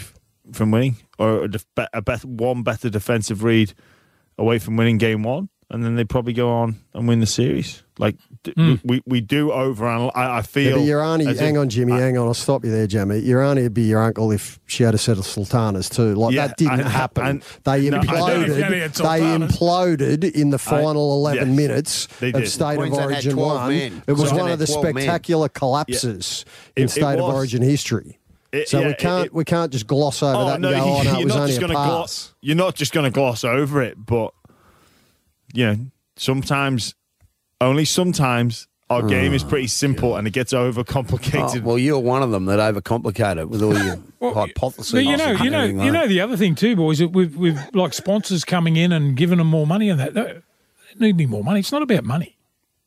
from winning, or one better defensive read away from winning game one, and then they probably go on and win the series. Like, we do overanalyze. I feel... Yeah, Urani, hang on, Jimmy, I'll stop you there, Jimmy. Urani would be your uncle if she had a set of sultanas too. Like, that didn't happen. They imploded in the final 11 minutes of State of Origin 1. Men. It was one of the spectacular collapses in State of Origin history. So we can't just gloss over that and go, it was only a pass. You're not just going to gloss over it, but, you know, sometimes... Only sometimes our game is pretty simple and it gets overcomplicated. Oh, well, you're one of them that overcomplicate it with all your hypotheses. You know, the other thing too, boys, with like sponsors coming in and giving them more money and that. They don't need any more money. It's not about money.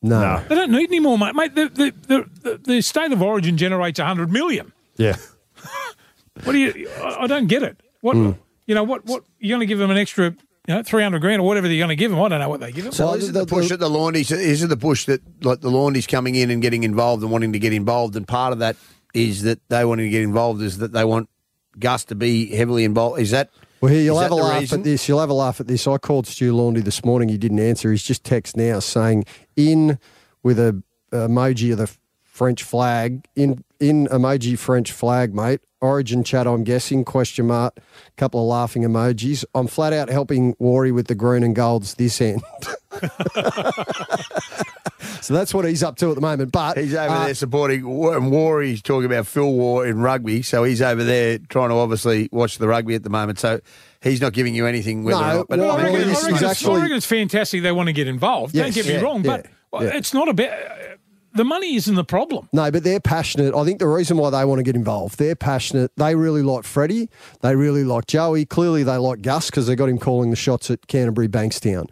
No. They don't need any more money. Mate, the State of Origin generates $100 million. Yeah. I don't get it. What you're going to give them an extra... You know, $300,000 or whatever they're going to give them. I don't know what they give them. So is it the push that the Laundies? Is it the push that like the Laundies coming in and getting involved and wanting to get involved? And part of that is that they wanting to get involved is that they want Gus to be heavily involved. Is that? Well, here you'll have a laugh at this. You'll have a laugh at this. I called Stu Laundy this morning. He didn't answer. He's just text now saying in with a emoji of the French flag in emoji French flag, mate. Origin chat, I'm guessing, question mark, couple of laughing emojis. I'm flat out helping Warrie with the green and golds this end. So that's what he's up to at the moment. But he's over there supporting Warrie's talking about Phil War in rugby, so he's over there trying to obviously watch the rugby at the moment. So he's not giving you anything. I reckon it's fantastic they want to get involved. Don't get me wrong, but it's not about... the money isn't the problem. No, but they're passionate. I think the reason why they want to get involved, they're passionate. They really like Freddie. They really like Joey. Clearly they like Gus because they got him calling the shots at Canterbury Bankstown.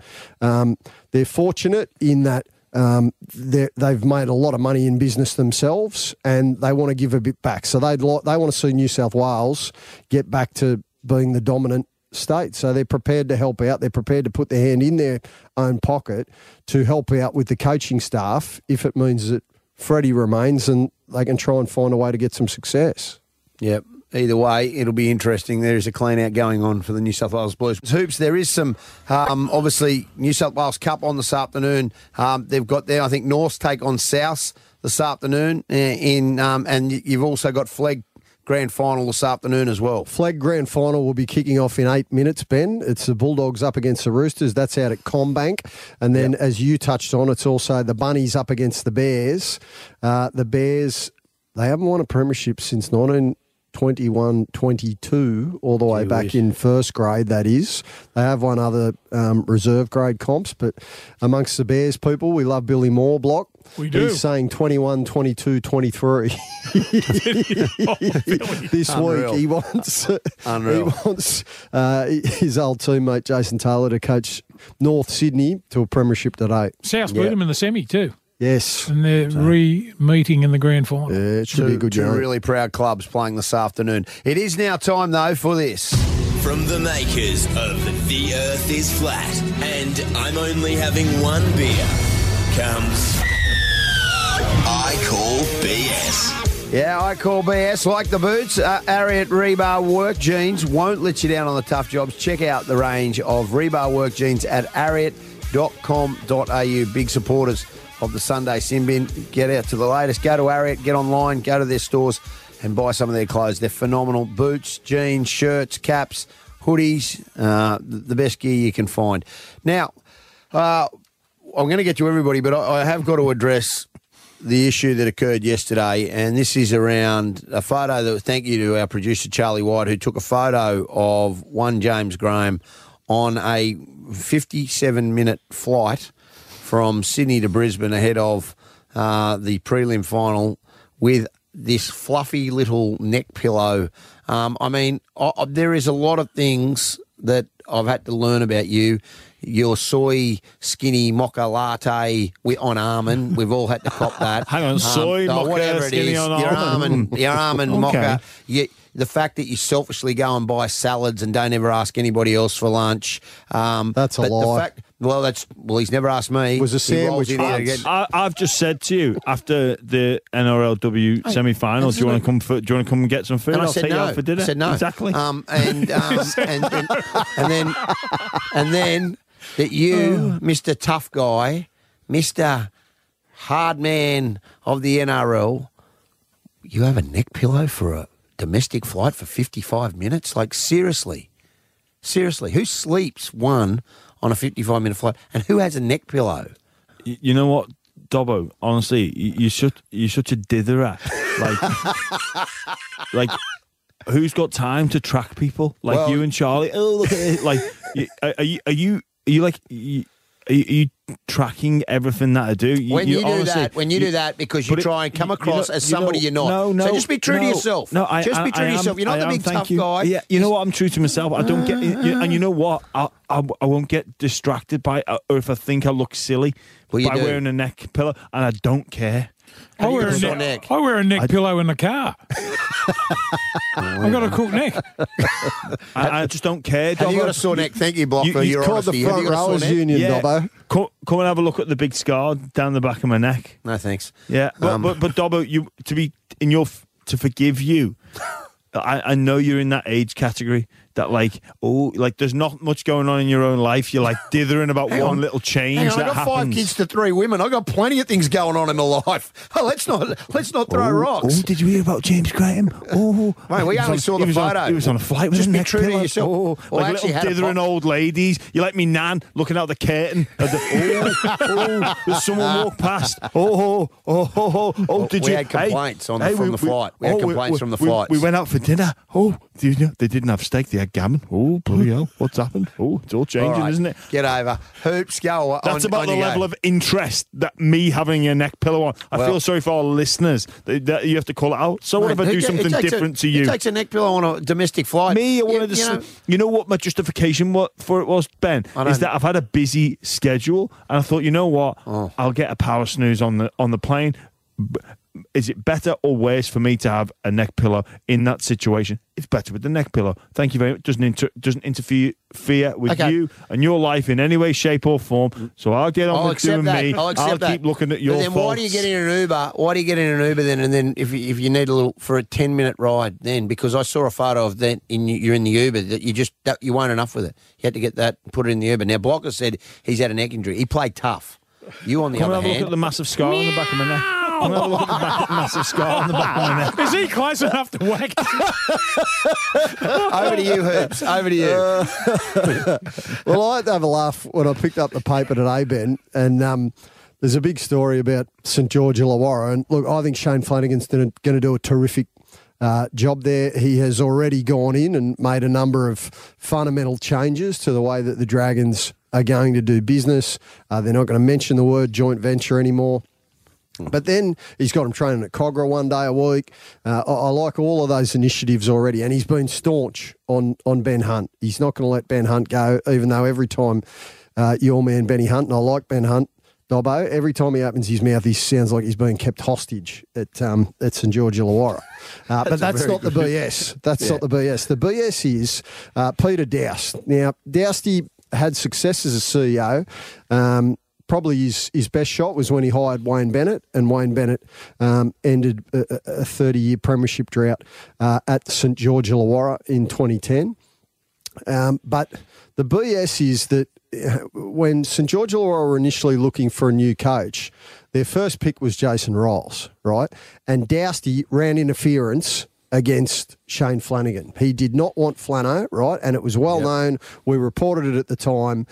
They're fortunate in that they've made a lot of money in business themselves and they want to give a bit back. So they want to see New South Wales get back to being the dominant state. So they're prepared to help out. They're prepared to put their hand in their own pocket to help out with the coaching staff if it means that Freddie remains and they can try and find a way to get some success. Yep. Either way, it'll be interesting. There is a clean-out going on for the New South Wales Blues. Hoops, there is some, obviously, New South Wales Cup on this afternoon. They've got there, I think, Norths take on Souths this afternoon. And you've also got Flegg Grand Final this afternoon as well. Flag Grand Final will be kicking off in 8 minutes, Ben. It's the Bulldogs up against the Roosters. That's out at Combank. And then, as you touched on, it's also the Bunnies up against the Bears. The Bears, they haven't won a premiership since 1921-22, all the way back in first grade, that is. They have won other reserve grade comps, but amongst the Bears people, we love Billy Moore Block. We do. He's saying 21, 22, 23. This week he wants his old teammate Jason Taylor to coach North Sydney to a premiership today. South beat him in the semi too. Yes. And they're re-meeting in the grand final. Yeah, it should be a good job. Two really proud clubs playing this afternoon. It is now time, though, for this. From the makers of The Earth is Flat and I'm Only Having One Beer comes I Call BS. Yeah, I Call BS. Like the boots, Ariat Rebar Work Jeans won't let you down on the tough jobs. Check out the range of Rebar Work Jeans at ariat.com.au. Big supporters of the Sunday Sin Bin. Get out to the latest. Go to Ariat, get online, go to their stores and buy some of their clothes. They're phenomenal. Boots, jeans, shirts, caps, hoodies, the best gear you can find. Now, I'm going to get to everybody, but I have got to address the issue that occurred yesterday, and this is around a photo that, thank you to our producer Charlie White, who took a photo of one James Graham on a 57-minute flight from Sydney to Brisbane ahead of the prelim final with this fluffy little neck pillow. I mean, there is a lot of things that I've had to learn about you. Your soy skinny mocha latte on almond. We've all had to cop that. Hang on, soy mocha skinny on almond. Your almond mocha. The fact that you selfishly go and buy salads and don't ever ask anybody else for lunch. That's a lie. Well, he's never asked me. Was a sandwich. I've just said to you after the NRLW semi-finals, do you want to come and get some food? And I'll take you out for dinner. I said no. Exactly. And then that you, Mr. Tough Guy, Mr. Hard Man of the NRL, you have a neck pillow for a domestic flight for 55 minutes? Like, seriously, who sleeps on a 55-minute flight, and who has a neck pillow? You know what, Dobbo? Honestly, you're such a ditherer. Like, who's got time to track people? Like you and Charlie. Oh, look at it. Like, are you tracking everything that I do? When you do that, because you try and come across as somebody you're not. No. So just be true to yourself. No, I am. You're not the big tough guy. Yeah, you know what? I'm true to myself. I don't get... And you know what? I won't get distracted by... Or if I think I look silly by wearing a neck pillow. And I don't care. I wear a neck pillow in the car. I've got a cool neck. I just don't care, Dobbo. You got a sore neck. Thank you, Blocker. You're called the front rowers union, Dobbo. Come and have a look at the big scar down the back of my neck. No thanks. Yeah, but Dobbo, to forgive you. I know you're in that age category that there's not much going on in your own life. You're like dithering about one little change that happens. I got 5 kids to 3 women. I got plenty of things going on in my life. Oh, let's not throw rocks. Oh, did you hear about James Graham? Oh, mate, we only saw the photo. He was on a flight with his neck pillow. Just be true to yourself. Oh, like little dithering old ladies. You're like me nan looking out the curtain. There's someone walked past. Did you? We had complaints from the flight. We went out for dinner. Oh, they didn't have steak. They Gammon. Oh, bloody hell. What's happened? Oh, it's all changing, all right, isn't it? Get over. Hoops, go. That's on, about on the level of interest that me having a neck pillow on. I feel sorry for our listeners. That you have to call it out. So what if I do something different to you? It takes a neck pillow on a domestic flight. Me, I wanted to... You know what my justification for it was, Ben? Is that I've had a busy schedule and I thought, you know what? Oh. I'll get a power snooze on the plane. Is it better or worse for me to have a neck pillow in that situation? It's better with the neck pillow. Thank you very much. Doesn't interfere with you and your life in any way, shape or form. So I'll get on with doing me. I'll keep looking at your faults. Then why do you get in an Uber? Why do you get in an Uber then? And then if you need for a 10-minute ride then, because I saw a photo of that you're in the Uber that you weren't enough with it. You had to get that and put it in the Uber. Now Blocker said he's had a neck injury. He played tough. You on the other hand. Look at the massive scar on the back of my neck. I'm going to look at the massive scar on the back of my neck. Is he close enough to whack? Over to you, Hoops. Over to you. Well, I had to have a laugh when I picked up the paper today, Ben, and there's a big story about St George Illawarra. And, look, I think Shane Flanagan's going to do a terrific job there. He has already gone in and made a number of fundamental changes to the way that the Dragons are going to do business. They're not going to mention the word joint venture anymore. But then he's got him training at Cogra one day a week. I like all of those initiatives already, and he's been staunch on Ben Hunt. He's not going to let Ben Hunt go, even though every time your man Benny Hunt, and I like Ben Hunt, Dobbo, every time he opens his mouth, he sounds like he's being kept hostage at St George Illawarra. But that's not the BS. That's not the BS. The BS is Peter Doust. Now, Dousty had success as a CEO. Probably his best shot was when he hired Wayne Bennett, and Wayne Bennett ended a 30-year premiership drought at St George Illawarra in 2010. But the BS is that when St George Illawarra were initially looking for a new coach, their first pick was Jason Riles, right? And Dousty ran interference against Shane Flanagan. He did not want Flano, right? And it was well known. We reported it at the time.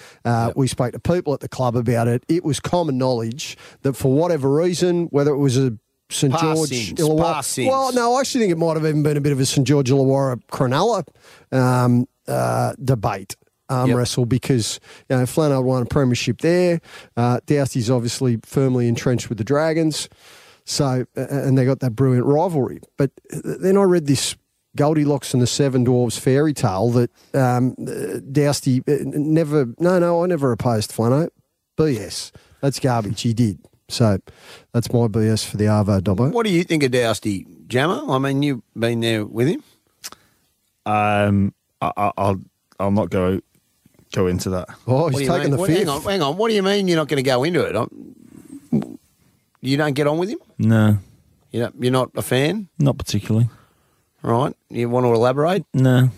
We spoke to people at the club about it. It was common knowledge that for whatever reason, whether it was a St George Illawarra... Well, no, I actually think it might have even been a bit of a St George Illawarra Cronulla debate. Wrestle, because Flano won a premiership there. Dousty's obviously firmly entrenched with the Dragons. So, and they got that brilliant rivalry. But then I read this Goldilocks and the Seven Dwarves fairy tale that Dousty never, I never opposed Flano. BS. That's garbage. He did. So that's my BS for the Arvo, Dobbo. What do you think of Dousty, Jammer? I mean, you've been there with him. I'll not go into that. Oh, he's taking the fifth. Hang on. What do you mean you're not going to go into it? You don't get on with him? No. You're not a fan? Not particularly. Right. You want to elaborate? No.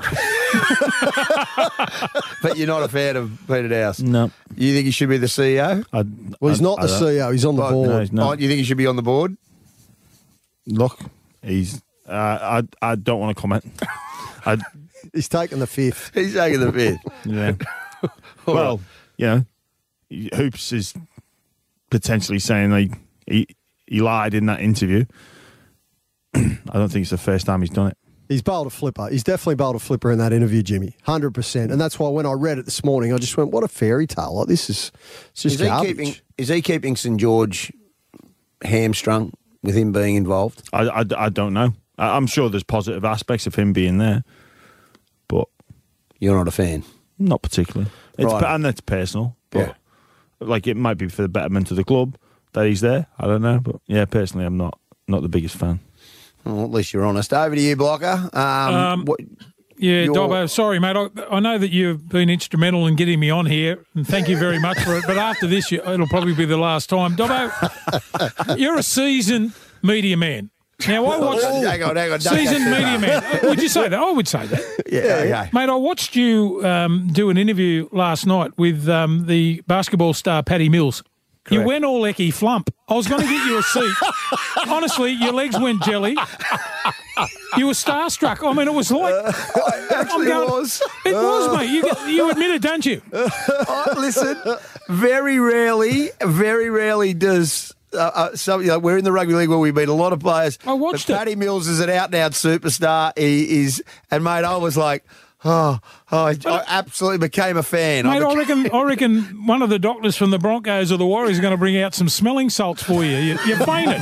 But you're not a fan of Peter Douse? No. You think he should be the CEO? He's not the CEO. He's on the board. No, you think he should be on the board? Look, he's... I don't want to comment. He's taking the fifth. He's taking the fifth. Yeah. Well, Hoops is... potentially saying he lied in that interview. I don't think it's the first time he's done it. He's bowled a flipper. He's definitely bowled a flipper in that interview, Jimmy. 100%. And that's why when I read it this morning, I just went, what a fairy tale. Like, this is just garbage. Is he keeping St George hamstrung with him being involved? I don't know. I'm sure there's positive aspects of him being there. But... You're not a fan? Not particularly. And that's personal. But... Yeah. Like, it might be for the betterment of the club that he's there. I don't know. But, yeah, personally, I'm not the biggest fan. Well, at least you're honest. Over to you, Blocker. Dobbo, sorry, mate. I know that you've been instrumental in getting me on here, and thank you very much for it. But after this, it'll probably be the last time. Dobbo, you're a seasoned media man. Now, I watched... Hang on. Seasoned media man. Would you say that? I would say that. Yeah. Mate, I watched you do an interview last night with the basketball star Patty Mills. Correct. You went all lecky flump. I was going to get you a seat. Honestly, your legs went jelly. You were starstruck. I mean, it was like... It was, mate. You admit it, don't you? Listen, very rarely does... we're in the rugby league where we beat a lot of players. I watched it. Paddy Mills is an out-and-out superstar. He is, and mate, I was like, I absolutely became a fan. Mate, I reckon one of the doctors from the Broncos or the Warriors are going to bring out some smelling salts for you. You fainted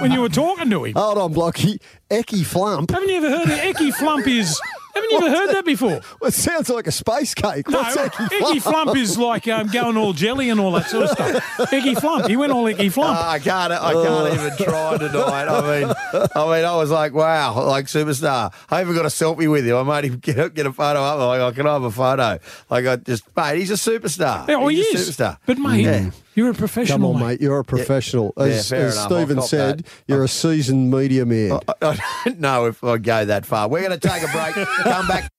when you were talking to him. Hold on, Blocky. Ecky Flump. Haven't you ever heard of Ecky Flump is... Haven't you ever heard that before? Well, it sounds like a space cake. No, Eggy Flump is like going all jelly and all that sort of stuff. Eggy Flump. He went all Eggy Flump. I can't even try tonight. I mean, I was like, wow, like superstar. I even got a selfie with you. I made him get a photo up. Like, oh, can I have a photo? Like, I just, mate, he's a superstar. Yeah, well, he is. A superstar. But, mate, you're a professional. Come on, mate. You're a professional. Yeah. As Stephen said, you're a seasoned media man. I don't know if I'd go that far. We're going to take a break. Come back.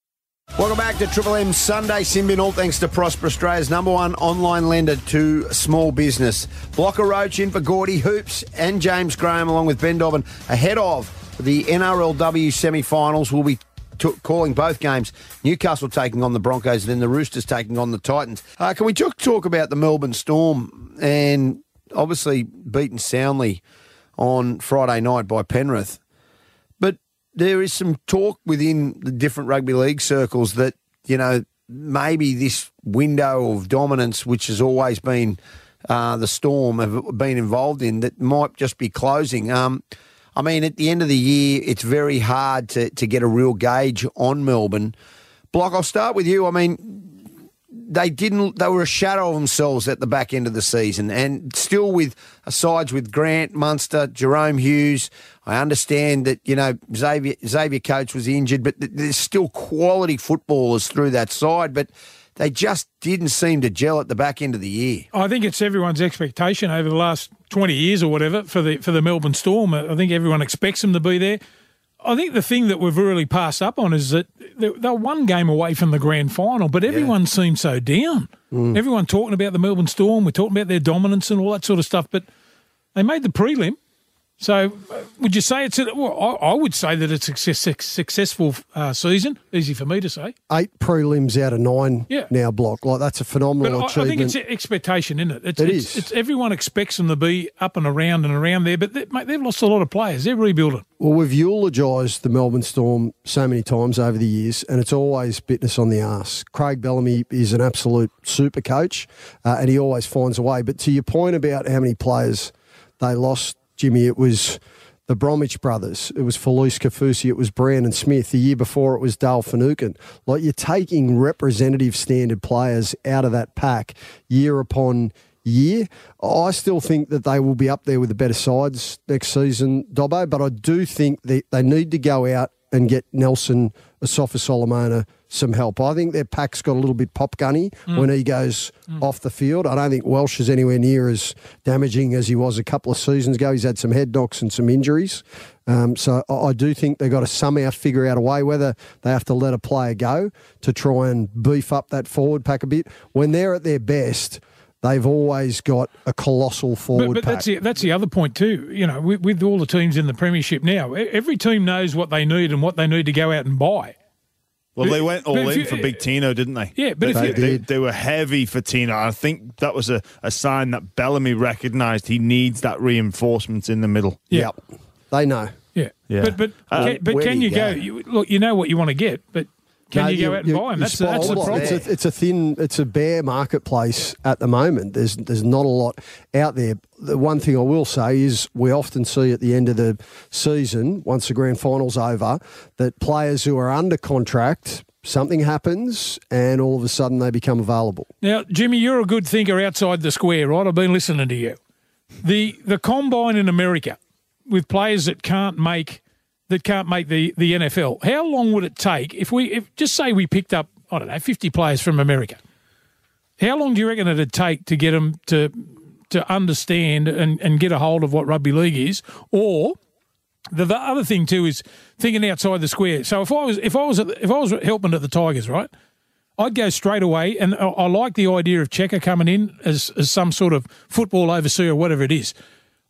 Welcome back to Triple M Sunday Simbin, all thanks to Prosper, Australia's number one online lender to small business. Blocker Roach in for Gordy, Hoops and James Graham along with Ben Dobbin ahead of the NRLW semi-finals. We'll be calling both games, Newcastle taking on the Broncos and then the Roosters taking on the Titans. Can we talk about the Melbourne Storm and obviously beaten soundly on Friday night by Penrith? There is some talk within the different rugby league circles that, you know, maybe this window of dominance, which has always been the Storm have been involved in, that might just be closing. I mean, at the end of the year, it's very hard to get a real gauge on Melbourne. Block, I'll start with you. I mean, they were a shadow of themselves at the back end of the season, and still with sides with Grant, Munster, Jerome Hughes. I understand that, you know, Xavier Coates was injured, but there's still quality footballers through that side, but they just didn't seem to gel at the back end of the year. I think it's everyone's expectation over the last 20 years or whatever for the Melbourne Storm. I think everyone expects them to be there. I think the thing that we've really passed up on is that they're one game away from the grand final, but everyone seems so down. Mm. Everyone talking about the Melbourne Storm. We're talking about their dominance and all that sort of stuff, but they made the prelim. So would you say it's I would say that it's a successful season. Easy for me to say. 8 prelims out of 9 now, Block. Like, that's a phenomenal achievement. I think it's expectation, isn't it? It is. Everyone expects them to be up and around there, but they've lost a lot of players. They're rebuilding. Well, we've eulogised the Melbourne Storm so many times over the years, and it's always bitterness on the arse. Craig Bellamy is an absolute super coach, and he always finds a way. But to your point about how many players they lost, Jimmy, it was the Bromwich brothers. It was Felice Kafusi. It was Brandon Smith. The year before, it was Dale Finucane. Like, you're taking representative standard players out of that pack year upon year. I still think that they will be up there with the better sides next season, Dobbo, but I do think that they need to go out and get Nelson, Asafa Solomona, some help. I think their pack's got a little bit popgunny when he goes off the field. I don't think Welsh is anywhere near as damaging as he was a couple of seasons ago. He's had some head knocks and some injuries. So I do think they've got to somehow figure out a way, whether they have to let a player go to try and beef up that forward pack a bit. When they're at their best, they've always got a colossal forward pack. But that's the other point too. You know, with all the teams in the premiership now, every team knows what they need and what they need to go out and buy. Well, they went all in for Big Tino, didn't they? Yeah, but they were heavy for Tino. I think that was a sign that Bellamy recognised he needs that reinforcement in the middle. Yeah. Yep. They know. Yeah. But can you go? Look, you know what you want to get, but can you go out and buy them? That's the problem. It's a bare marketplace at the moment. There's not a lot out there. The one thing I will say is we often see at the end of the season, once the grand final's over, that players who are under contract, something happens and all of a sudden they become available. Now, Jimmy, you're a good thinker outside the square, right? I've been listening to you. The combine in America with players that can't make the NFL. How long would it take if just say we picked up, I don't know, 50 players from America? How long do you reckon it'd take to get them to understand and get a hold of what rugby league is? Or the other thing too is thinking outside the square. So if I was helping at the Tigers, right, I'd go straight away, and I like the idea of Checker coming in as some sort of football overseer or whatever it is.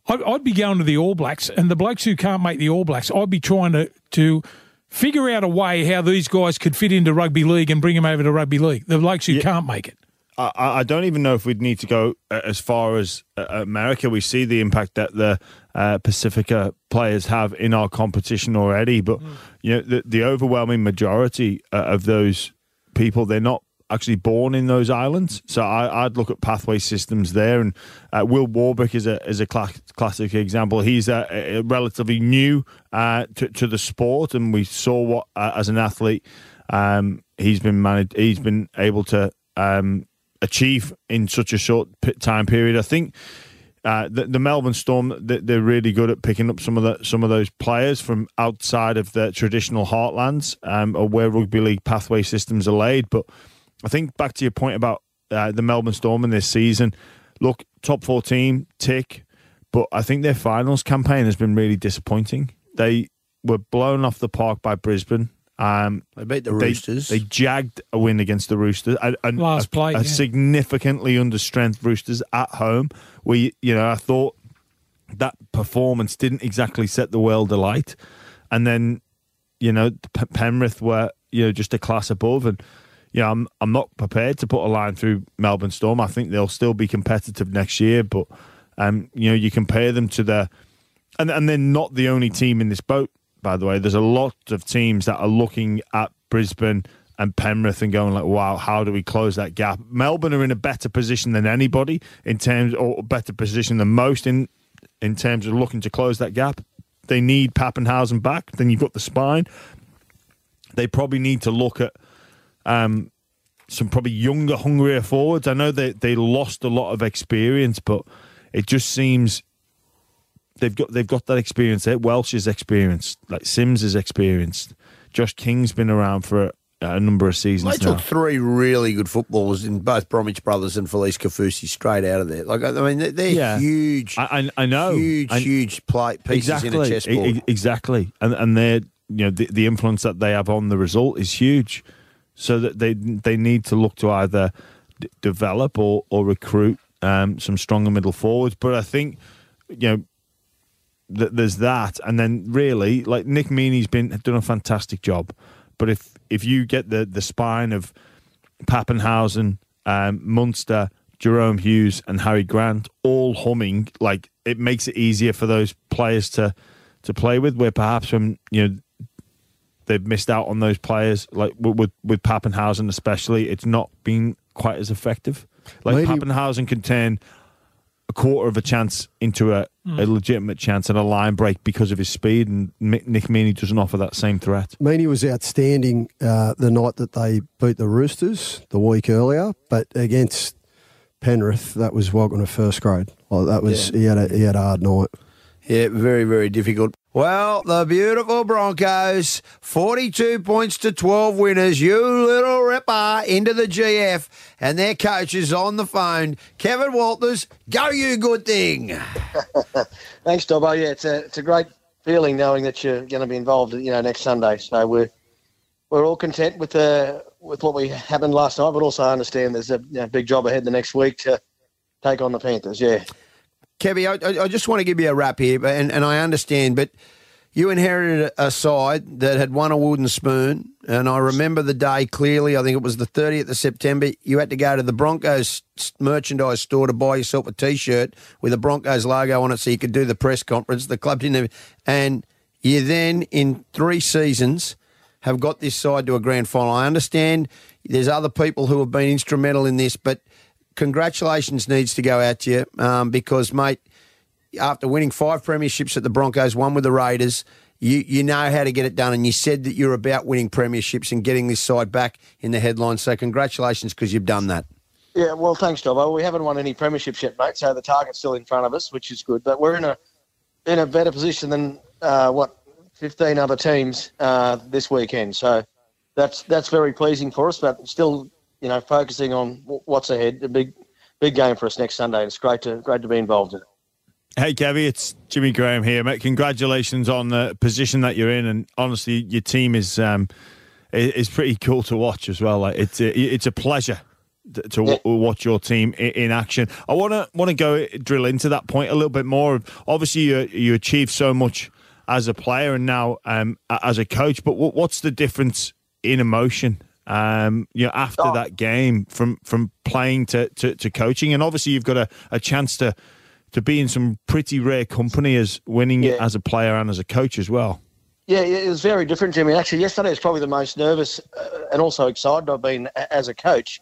I'd be going to the All Blacks, and the blokes who can't make the All Blacks, I'd be trying to figure out a way how these guys could fit into rugby league and bring them over to rugby league, the blokes who can't make it. I don't even know if we'd need to go as far as America. We see the impact that the Pacifica players have in our competition already. But you know, the overwhelming majority of those people, they're not actually born in those islands. So I'd look at pathway systems there. And Will Warbrick is a classic example. He's a relatively new to the sport, and we saw what as an athlete he's been able to achieve in such a short time period. I think the Melbourne Storm, they're really good at picking up some of those players from outside of the traditional heartlands or where rugby league pathway systems are laid. But I think back to your point about the Melbourne Storm in this season, look, top 4 team, tick, but I think their finals campaign has been really disappointing. They were blown off the park by Brisbane. They beat the Roosters. They jagged a win against the Roosters. Last play, significantly understrength Roosters at home. I thought that performance didn't exactly set the world alight. And then, Penrith were, just a class above. And, I'm not prepared to put a line through Melbourne Storm. I think they'll still be competitive next year. But, you compare them to and they're not the only team in this boat. By the way, there's a lot of teams that are looking at Brisbane and Penrith and going like, wow, how do we close that gap? Melbourne are in a better position than anybody better position than most in terms of looking to close that gap. They need Pappenhausen back. Then you've got the spine. They probably need to look at some probably younger, hungrier forwards. I know they lost a lot of experience, but it just seems... They've got that experience there. Welsh is experienced. Like Sims is experienced. Josh King's been around for a number of seasons now. They took 3 really good footballers in both Bromwich Brothers and Felice Kafusi straight out of there. Like, I mean, they're huge. I know huge plate pieces in a chessboard. Exactly, and they're the influence that they have on the result is huge. So that they need to look to either develop or recruit some stronger middle forwards. But I think there's that, and then really, like, Nick Meaney's done a fantastic job, but if you get the spine of Pappenhausen, Munster, Jerome Hughes and Harry Grant all humming, like, it makes it easier for those players to play with, where perhaps when they've missed out on those players, like with Pappenhausen especially, it's not been quite as effective. Like, Pappenhausen can turn a quarter of a chance into a legitimate chance and a line break because of his speed, and Nick Meaney doesn't offer that same threat. Meaney was outstanding the night that they beat the Roosters the week earlier, but against Penrith, that was Wagner of first grade. Oh, that was he had a hard night. Yeah, very, very difficult. Well, the beautiful Broncos, 42 points to 12 winners. You little ripper, into the GF, and their coach is on the phone. Kevin Walters, go you good thing. Thanks, Dobbo. Yeah, it's a great feeling knowing that you're going to be involved, next Sunday. So we're all content with what we happened last night, but also I understand there's a big job ahead the next week to take on the Panthers. Yeah. Kevy, I just want to give you a wrap here, and I understand, but you inherited a side that had won a wooden spoon, and I remember the day clearly. I think it was the 30th of September. You had to go to the Broncos merchandise store to buy yourself a T-shirt with a Broncos logo on it so you could do the press conference. The club didn't have, and you then, in 3 seasons, have got this side to a grand final. I understand there's other people who have been instrumental in this, but... congratulations needs to go out to you because, mate, after winning 5 premierships at the Broncos, 1 with the Raiders, you know how to get it done, and you said that you're about winning premierships and getting this side back in the headlines. So congratulations, because you've done that. Yeah, well, thanks, Dobbo. We haven't won any premierships yet, mate, so the target's still in front of us, which is good. But we're in a better position than, 15 other teams this weekend. So that's very pleasing for us, but still... focusing on what's ahead, a big game for us next Sunday. It's great to be involved in it. Hey, Kevy, it's Jimmy Graham here, mate. Congratulations on the position that you're in, and honestly, your team is pretty cool to watch as well. Like, it's a pleasure to watch your team in action. I want to go drill into that point a little bit more. Obviously, you achieved so much as a player and now as a coach, but what's the difference in emotion? After that game from playing to coaching, and obviously you've got a chance to to be in some pretty rare company as winning it as a player and as a coach as well. Yeah, it was very different, Jimmy. Actually, yesterday was probably the most nervous and also excited I've been as a coach,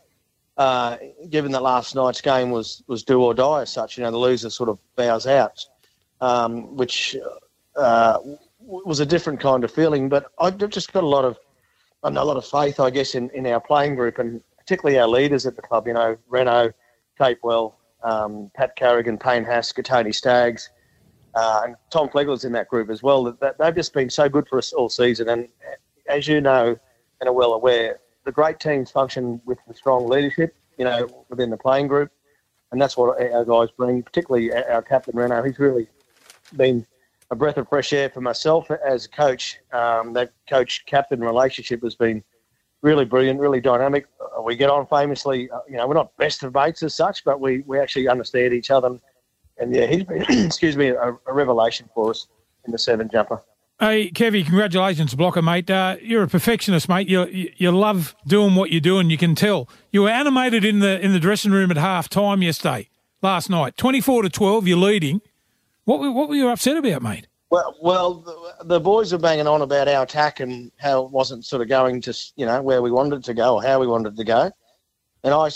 given that last night's game was do or die as such. You know, the loser sort of bows out, which was a different kind of feeling. But I've just got a lot of faith, I guess, in our playing group and particularly our leaders at the club. You know, Renault, Capewell, Pat Carrigan, Payne Haas, Katoni Staggs, and Tom Flegler's in that group as well. They've just been so good for us all season. And as you know and are well aware, the great teams function with the strong leadership, you know, within the playing group. And that's what our guys bring, particularly our captain, Renault. He's really been a breath of fresh air for myself as a coach. That coach-captain relationship has been really brilliant, really dynamic. We get on famously. You know, we're not best of mates as such, but we actually understand each other. And yeah, he's been, excuse me, a revelation for us in the seven jumper. Hey, Kevy, congratulations, Blocker, mate. You're a perfectionist, mate. You love doing what you're doing. You can tell. You were animated in the dressing room at half time yesterday, last night. 24-12, you're leading. What were you upset about, mate? Well, the boys were banging on about our attack and how it wasn't sort of going to, you know, where we wanted it to go or how we wanted it to go. And I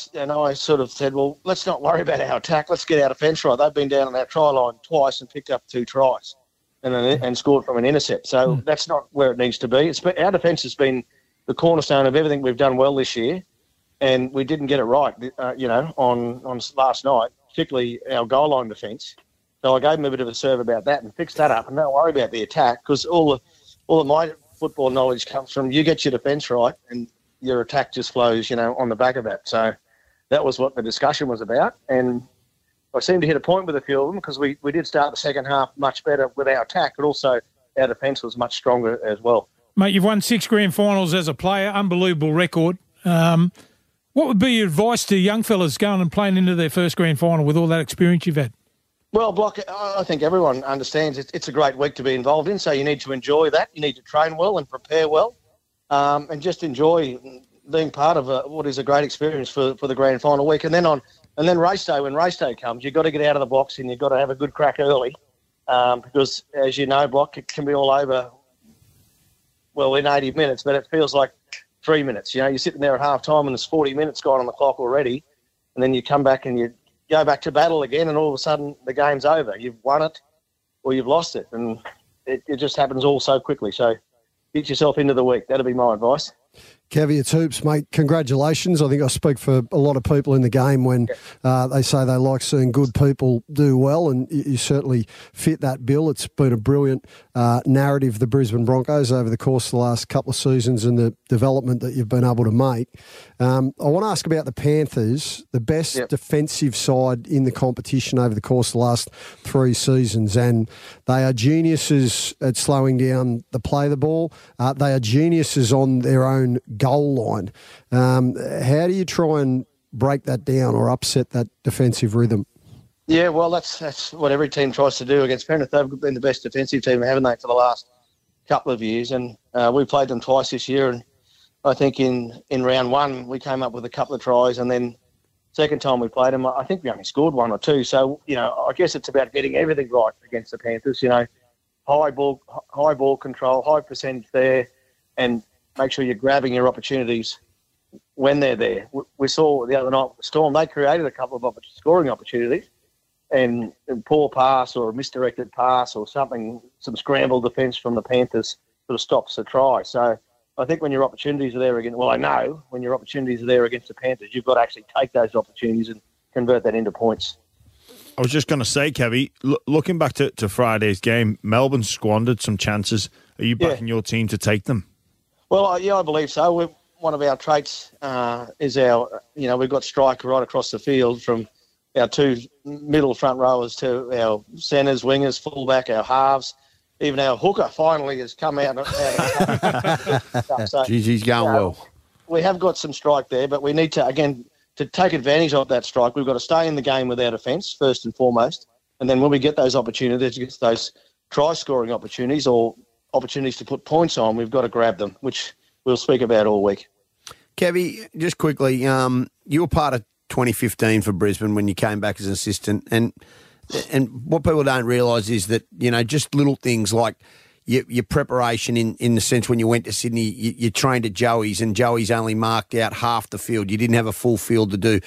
sort of said, well, let's not worry about our attack. Let's get our defence right. They've been down on our try line twice and picked up 2 tries and scored from an intercept. So that's not where it needs to be. Our defence has been the cornerstone of everything we've done well this year, and we didn't get it right, you know, on last night, particularly our goal line defence. So I gave them a bit of a serve about that and fixed that up. And don't worry about the attack because all of my football knowledge comes from you get your defence right and your attack just flows, you know, on the back of that. So that was what the discussion was about. And I seemed to hit a point with a few of them because we did start the second half much better with our attack, but also our defence was much stronger as well. Mate, you've won 6 grand finals as a player, unbelievable record. What would be your advice to young fellas going and playing into their first grand final with all that experience you've had? Well, Block, I think everyone understands it's a great week to be involved in, so you need to enjoy that. You need to train well and prepare well and just enjoy being part of what is a great experience for the grand final week. And then race day, when race day comes, you've got to get out of the box and you've got to have a good crack early because, as you know, Block, it can be all over, well, in 80 minutes, but it feels like 3 minutes. You know, you're sitting there at half-time and there's 40 minutes gone on the clock already, and then you come back and you go back to battle again, and all of a sudden the game's over. You've won it or you've lost it, and it just happens all so quickly. So get yourself into the week. That'll be my advice. Kevy, it's hoops, mate. Congratulations. I think I speak for a lot of people in the game when they say they like seeing good people do well, and you certainly fit that bill. It's been a brilliant narrative, the Brisbane Broncos, over the course of the last couple of seasons and the development that you've been able to make. I want to ask about the Panthers, the best defensive side in the competition over the course of the last 3 seasons, and they are geniuses at slowing down the play the ball. They are geniuses on their own goal line. How do you try and break that down or upset that defensive rhythm? Yeah, well, that's what every team tries to do against Penrith. They've been the best defensive team, haven't they, for the last couple of years? And we played them twice this year. And I think in round one, we came up with a couple of tries. And then second time we played them, I think we only scored 1 or 2. So, you know, I guess it's about getting everything right against the Panthers. You know, high ball control, high percentage there, and make sure you're grabbing your opportunities when they're there. We saw the other night with Storm, they created a couple of scoring opportunities and poor pass or a misdirected pass or something, some scramble defence from the Panthers sort of stops a try. So I think when your opportunities are there again, well, I know when your opportunities are there against the Panthers, you've got to actually take those opportunities and convert that into points. I was just going to say, Kevy, looking back to Friday's game, Melbourne squandered some chances. Are you backing your team to take them? Well, yeah, I believe so. One of our traits is our, you know, we've got strike right across the field from our 2 middle front rowers to our centres, wingers, fullback, our halves. Even our hooker finally has come out of Geez, he's going well. We have got some strike there, but we need to, again, to take advantage of that strike, we've got to stay in the game with our defence, first and foremost. And then when we get those opportunities, get those try-scoring opportunities or opportunities to put points on, we've got to grab them, which we'll speak about all week. Kevy, just quickly, you were part of 2015 for Brisbane when you came back as an assistant, and And what people don't realise is that, you know, just little things like your preparation in the sense when you went to Sydney, you trained at Joey's and Joey's only marked out half the field. You didn't have a full field to do.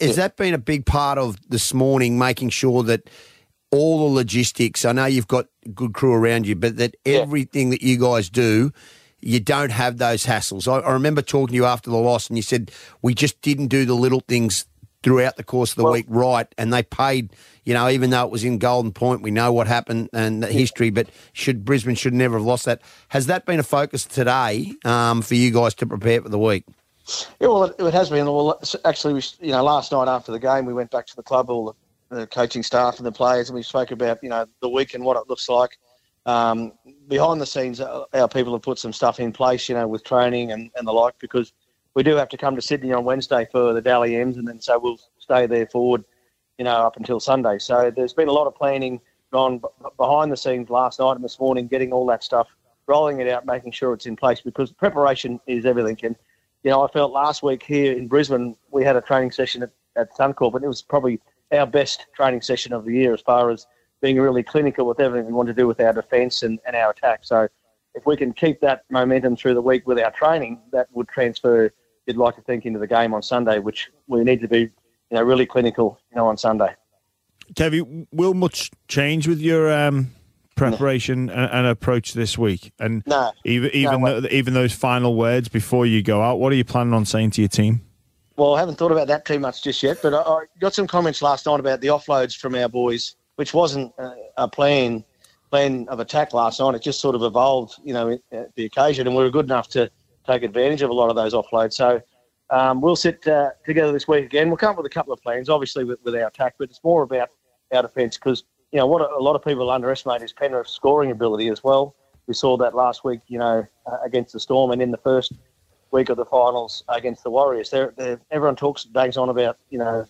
Has that been a big part of this morning, making sure that all the logistics, I know you've got a good crew around you, but that everything that you guys do, you don't have those hassles. I remember talking to you after the loss and you said, we just didn't do the little things throughout the course of the week, right, and they paid, you know, even though it was in Golden Point, we know what happened and the history, but Brisbane should never have lost that. Has that been a focus today for you guys to prepare for the week? Yeah, well, it has been. Well, actually, you know, last night after the game, we went back to the club, all the coaching staff and the players, and we spoke about, you know, the week and what it looks like. Behind the scenes, our people have put some stuff in place, you know, with training and the like, because we do have to come to Sydney on Wednesday for the Daly M's, and then so we'll stay there forward, you know, up until Sunday. So there's been a lot of planning gone behind the scenes last night and this morning, getting all that stuff, rolling it out, making sure it's in place, because preparation is everything. And, you know, I felt last week here in Brisbane, we had a training session at Suncorp, and it was probably our best training session of the year as far as being really clinical with everything we want to do with our defence and our attack. So if we can keep that momentum through the week with our training, that would transfer, you'd like to think, into the game on Sunday, which we need to be, you know, really clinical, you know, on Sunday. Kevy, will much change with your preparation and approach this week? And no, even those final words before you go out, what are you planning on saying to your team? Well, I haven't thought about that too much just yet, but I got some comments last night about the offloads from our boys, which wasn't a plan of attack last night. It just sort of evolved, you know, the occasion, and we were good enough to take advantage of a lot of those offloads. So we'll sit together this week again. We'll come up with a couple of plans, obviously, with our attack, but it's more about our defence, because, you know, what a lot of people underestimate is Penrith's scoring ability as well. We saw that last week, you know, against the Storm, and in the first week of the finals against the Warriors. Everyone bangs on about, you know,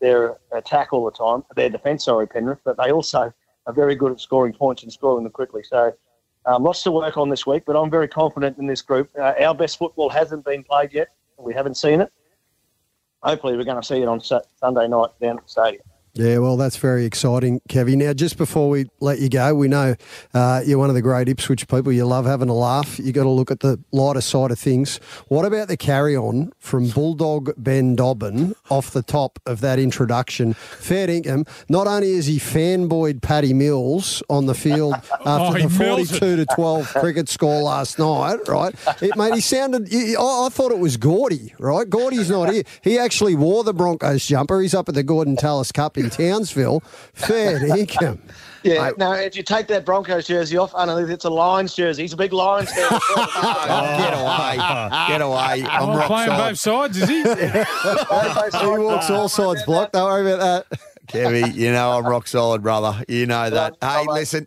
their attack all the time, their defence, Penrith, but they also are very good at scoring points and scoring them quickly. So lots to work on this week, but I'm very confident in this group. Our best football hasn't been played yet. We haven't seen it. Hopefully we're going to see it on Sunday night down at the stadium. Yeah, well, that's very exciting, Kevy. Now, just before we let you go, we know you're one of the great Ipswich people. You love having a laugh. You got to look at the lighter side of things. What about the carry-on from Bulldog Ben Dobbin off the top of that introduction? Fair dinkum. Not only is he fanboyed Paddy Mills on the field after the 42-12 cricket score last night, right? Mate, he sounded... I thought it was Gordy, right? Gordy's not here. He actually wore the Broncos jumper. He's up at the Gordon Tallis Cup in Townsville. Fair dinkum. Yeah, mate. No, if you take that Broncos jersey off, I don't know, it's a Lions jersey. He's a big Lions fan. Get away. I'm rock playing solid. Both sides, is he? He walks all sides, Block. Don't worry about that. Kevy, you know I'm rock solid, brother. You know that. Hey, listen,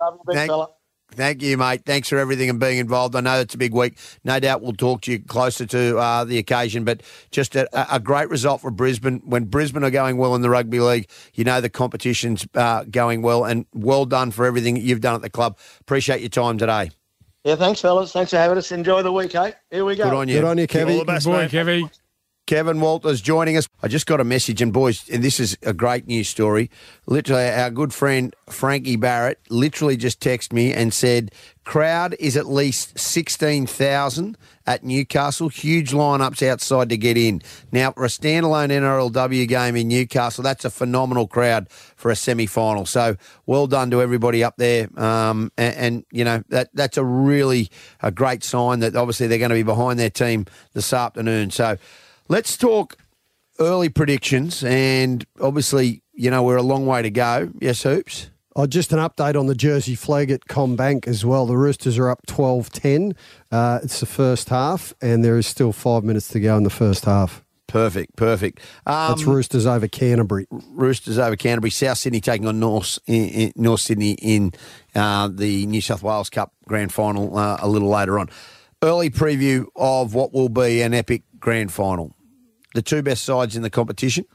thank you, mate. Thanks for everything and being involved. I know it's a big week. No doubt we'll talk to you closer to the occasion, but just a great result for Brisbane. When Brisbane are going well in the rugby league, you know the competition's going well, and well done for everything you've done at the club. Appreciate your time today. Yeah, thanks, fellas. Thanks for having us. Enjoy the week, eh? Here we go. Good on you. Good on you, Kevy. All the best, mate. Kevy. Kevin Walters joining us. I just got a message, and boys, and this is a great news story. Literally, our good friend Frankie Barrett literally just texted me and said, crowd is at least 16,000 at Newcastle. Huge lineups outside to get in. Now, for a standalone NRLW game in Newcastle, that's a phenomenal crowd for a semi-final. So well done to everybody up there. And you know, that's a really great sign that obviously they're going to be behind their team this afternoon. So let's talk early predictions, and obviously, you know, we're a long way to go. Yes, Hoops? Just an update on the Jersey flag at CommBank as well. The Roosters are up 12-10. It's the first half, and there is still 5 minutes to go in the first half. Perfect. That's Roosters over Canterbury. South Sydney taking on North Sydney in the New South Wales Cup Grand Final a little later on. Early preview of what will be an epic Grand Final. The two best sides in the competition.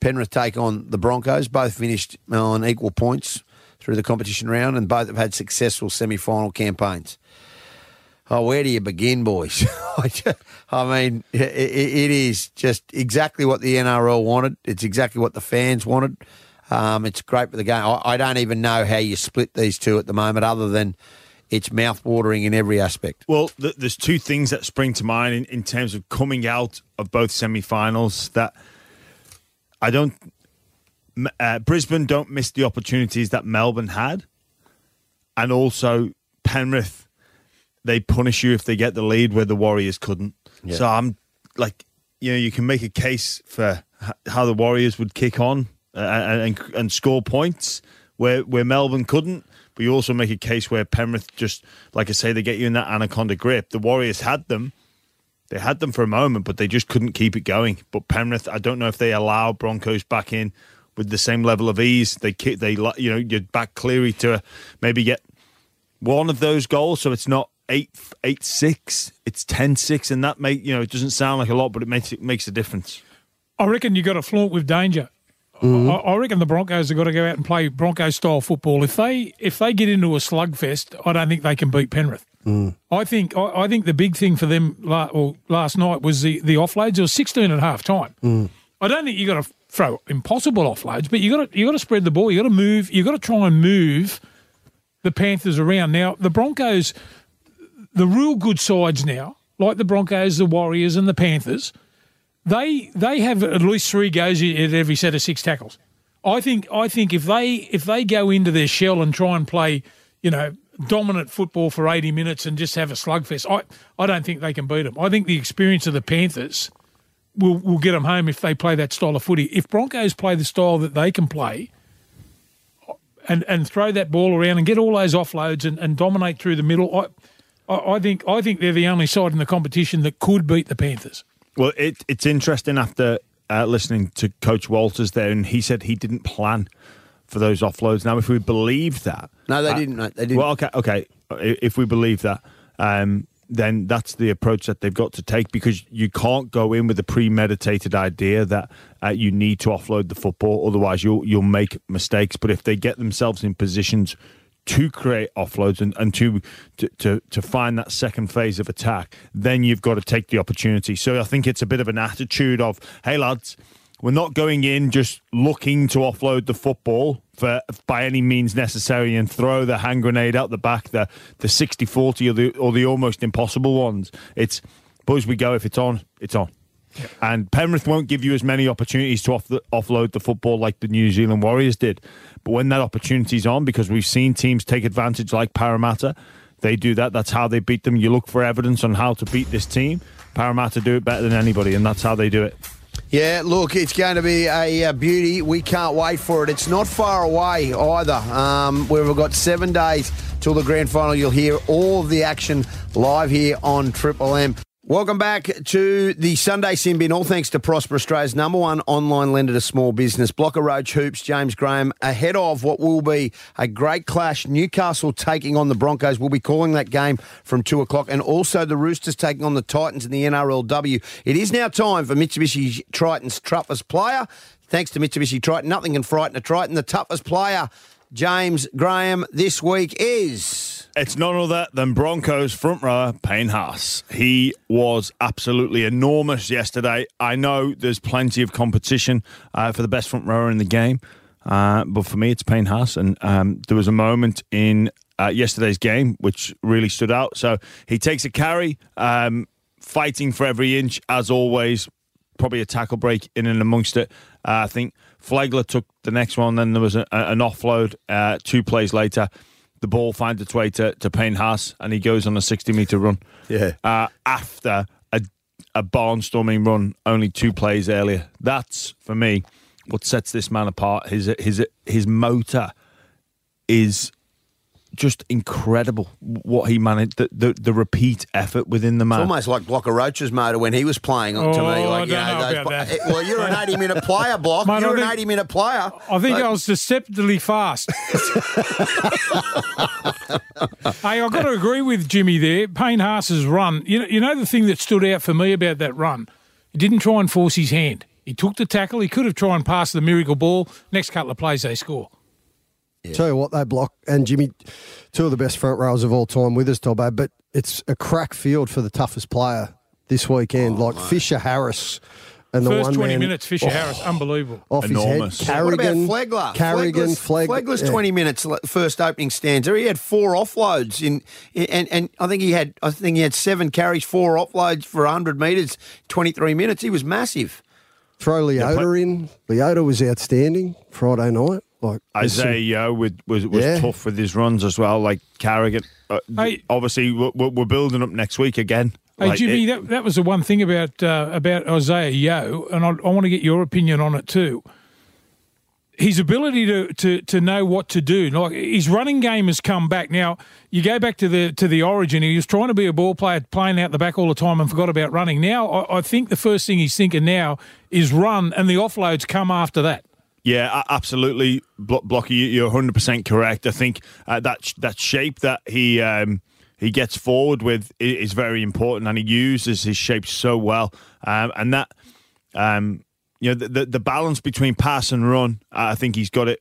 Penrith take on the Broncos. Both finished on equal points through the competition round, and both have had successful semi-final campaigns. Oh, where do you begin, boys? I mean, it is just exactly what the NRL wanted. It's exactly what the fans wanted. It's great for the game. I don't even know how you split these two at the moment, other than it's mouth-watering in every aspect. Well, there's two things that spring to mind in terms of coming out of both semi-finals that I don't... Brisbane don't miss the opportunities that Melbourne had, and also Penrith, they punish you if they get the lead where the Warriors couldn't. Yeah. So I'm like, you know, you can make a case for how the Warriors would kick on and score points where Melbourne couldn't, but you also make a case where Penrith just, like I say, they get you in that anaconda grip. The Warriors had them. They had them for a moment, but they just couldn't keep it going. But Penrith, I don't know if they allow Broncos back in with the same level of ease. They you know, you'd back Cleary to maybe get one of those goals, so it's not 8-6, it's 10-6, and that make, you know, it doesn't sound like a lot, but it makes a difference. I reckon you got to flaunt with danger. Mm-hmm. I reckon the Broncos have got to go out and play Broncos style football. If they get into a slugfest, I don't think they can beat Penrith. Mm. I think the big thing for them last night was the offloads. It was 16 at half time. Mm. I don't think you got to throw impossible offloads, but you got to spread the ball. You got to move. You got to try and move the Panthers around. Now the Broncos, the real good sides now, like the Broncos, the Warriors, and the Panthers, they have at least three goes at every set of six tackles. I think if they go into their shell and try and play, you know, dominant football for 80 minutes and just have a slugfest, I don't think they can beat them. I think the experience of the Panthers We'll get them home if they play that style of footy. If Broncos play the style that they can play and throw that ball around and get all those offloads and dominate through the middle, I think they're the only side in the competition that could beat the Panthers. Well, it's interesting after listening to Coach Walters there, and he said he didn't plan for those offloads. Now, if we believe that... No, they didn't, mate. They didn't. Well, okay. If we believe that... then that's the approach that they've got to take, because you can't go in with a premeditated idea that you need to offload the football, otherwise you'll make mistakes. But if they get themselves in positions to create offloads and to find that second phase of attack, then you've got to take the opportunity. So I think it's a bit of an attitude of, hey lads, we're not going in just looking to offload the football by any means necessary and throw the hand grenade out the back, the 60-40 or the almost impossible ones. It's, boys, we go. If it's on, it's on. Yeah. And Penrith won't give you as many opportunities to offload the football like the New Zealand Warriors did. But when that opportunity's on, because we've seen teams take advantage like Parramatta, they do that. That's how they beat them. You look for evidence on how to beat this team. Parramatta do it better than anybody, and that's how they do it. Yeah, look, it's going to be a beauty. We can't wait for it. It's not far away either. We've got 7 days till the grand final. You'll hear all of the action live here on Triple M. Welcome back to the Sunday Sin Bin, all thanks to Prosper, Australia's #1 online lender to small business. Blocker Roach Hoops, James Graham, ahead of what will be a great clash, Newcastle taking on the Broncos. We'll be calling that game from 2 o'clock, and also the Roosters taking on the Titans in the NRLW. It is now time for Mitsubishi Triton's toughest player. Thanks to Mitsubishi Triton, nothing can frighten a Triton. The toughest player, James Graham, this week is... It's none other than Broncos front rower Payne Haas. He was absolutely enormous yesterday. I know there's plenty of competition for the best front rower in the game, but for me it's Payne Haas. And there was a moment in yesterday's game which really stood out. So he takes a carry, fighting for every inch as always. Probably a tackle break in and amongst it. I think Flegler took the next one. Then there was an offload 2 plays later. The ball finds its way to Payne Haas, and he goes on a 60-metre run. Yeah. After a barnstorming run only 2 plays earlier. That's, for me, what sets this man apart. His motor is just incredible, what he managed, the repeat effort within the man. It's almost like Blocker Roach's motor when he was playing on to me. Like, you know, those, well, you're an 80-minute player, Block. Mate, you're an 80-minute player. I think I was deceptively fast. Hey, I've got to agree with Jimmy there. Payne Haas's run, you know the thing that stood out for me about that run? He didn't try and force his hand. He took the tackle. He could have tried and passed the miracle ball. Next couple of plays, they score. Yeah. Tell you what, they Block and Jimmy, two of the best front rowers of all time with us, Tobbo, but it's a crack field for the toughest player this weekend. Fisher Harris, And the first 20 minutes, Fisher-Harris, unbelievable. Off enormous. His head. Carrigan, what about Flegler? Carrigan, Flegler's 20 minutes first opening stanza. He had four offloads and I think he had 7 carries, 4 offloads for 100 metres, 23 minutes. He was massive. Throw Leota in. Leota was outstanding Friday night. Like Isaiah Yeo was tough with his runs as well. Like Carrigan, obviously we're building up next week again. Hey, like Jimmy, that was the one thing about Isaiah Yeo, and I want to get your opinion on it too. His ability to know what to do, like his running game has come back. Now you go back to the origin. He was trying to be a ball player, playing out the back all the time, and forgot about running. Now I think the first thing he's thinking now is run, and the offloads come after that. Yeah, absolutely, Blocker. You're 100% correct. I think that shape that he gets forward with is very important, and he uses his shape so well. And that, the balance between pass and run, I think he's got it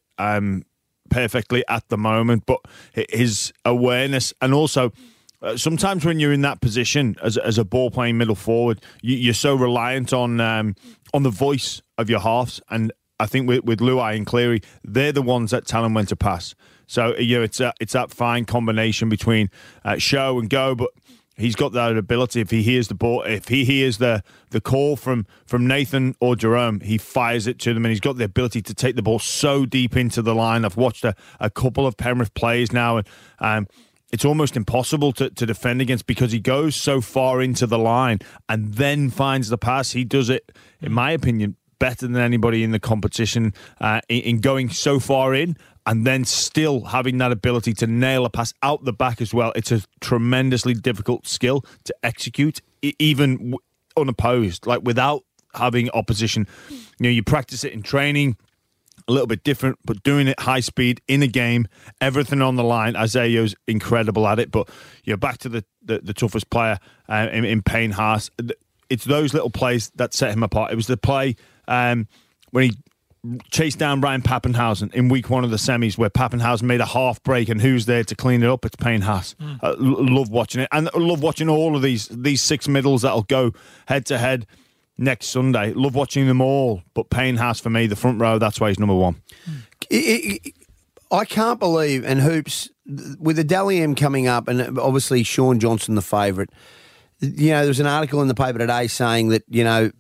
perfectly at the moment. But his awareness, and also sometimes when you're in that position as a ball playing middle forward, you're so reliant on the voice of your halves. And I think with Luai and Cleary, they're the ones that tell him when to pass. So it's that fine combination between show and go, but he's got that ability. If he hears the ball, if he hears the call from Nathan or Jerome, he fires it to them, and he's got the ability to take the ball so deep into the line. I've watched a couple of Penrith plays now, and it's almost impossible to defend against because he goes so far into the line and then finds the pass. He does it, in my opinion, better than anybody in the competition in going so far in, and then still having that ability to nail a pass out the back as well. It's a tremendously difficult skill to execute, even unopposed, like without having opposition. You practice it in training, a little bit different, but doing it high speed in a game, everything on the line. Isaiah's incredible at it, but back to the toughest player in Payne Haas. It's those little plays that set him apart. It was the play when he chased down Ryan Pappenhausen in week one of the semis, where Pappenhausen made a half break, and who's there to clean it up? It's Payne Haas. Love watching it, and I love watching all of these 6 middles that'll go head to head next Sunday. Love watching them all, but Payne Haas for me, the front row, that's why he's number one. I can't believe, and Hoops, with the Dally M coming up, and obviously Sean Johnson the favourite. There was an article in the paper today saying that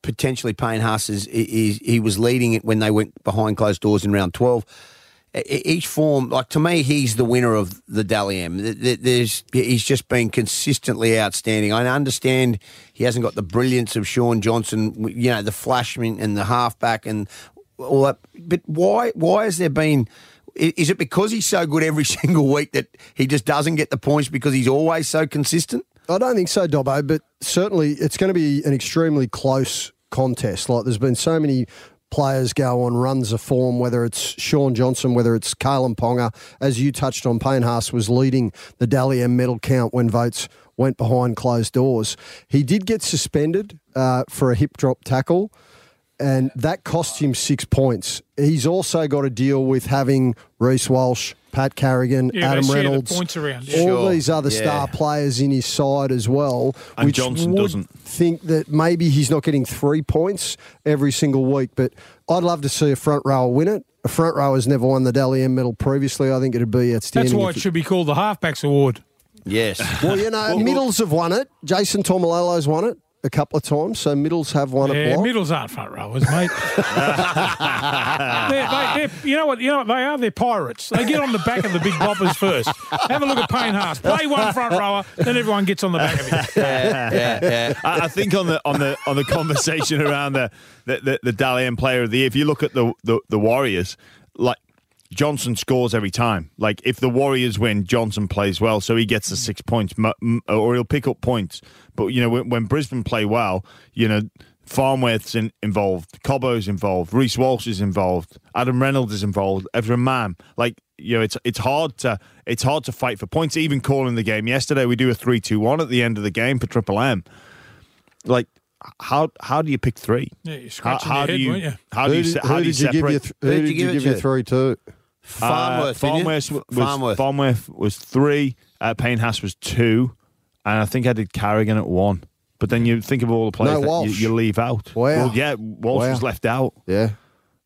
potentially Payne Haas he was leading it when they went behind closed doors in round 12. Each form, like to me, he's the winner of the Dally M. He's just been consistently outstanding. I understand he hasn't got the brilliance of Sean Johnson, the flashman and the halfback and all that. But why has there been? Is it because he's so good every single week that he just doesn't get the points because he's always so consistent? I don't think so, Dobbo, but certainly it's going to be an extremely close contest. Like, there's been so many players go on runs of form, whether it's Sean Johnson, whether it's Kalen Ponga. As you touched on, Payne Haas was leading the Dally M medal count when votes went behind closed doors. He did get suspended for a hip drop tackle, and that cost him 6 points. He's also got to deal with having Reece Walsh, Pat Carrigan, Adam Reynolds, all these other star players in his side as well, and which Johnson doesn't think that maybe he's not getting 3 points every single week. But I'd love to see a front rower win it. A front rower's never won the Dally M medal previously. I think it'd be outstanding. That's why it should be called the Halfbacks Award. Yes. Well, middles have won it. Jason Tomalolo's won it a couple of times, so middles have won a block. Yeah, middles aren't front rowers, mate. You know what they are? They're pirates. They get on the back of the big boppers first. Have a look at Payne Haas. Play one front rower, then everyone gets on the back of it. Yeah. I think on the conversation around the Dally M Player of the Year, if you look at the Warriors, like, Johnson scores every time. Like, if the Warriors win, Johnson plays well, so he gets the 6 points, or he'll pick up points. But, when Brisbane play well, Farnworth's involved, Cobbo's involved, Reece Walsh is involved, Adam Reynolds is involved, Everton Mann. Like, it's hard to fight for points, even calling the game. Yesterday, we do a 3-2-1 at the end of the game for Triple M. Like, how do you pick three? Yeah, you're scratching your head, weren't you? Who did you give your 3-2? Farnworth was 3, Payne Haas was 2, and I think I did Carrigan at 1. But then you think of all the players you leave out. Wow. Well, yeah, Walsh was left out. Yeah.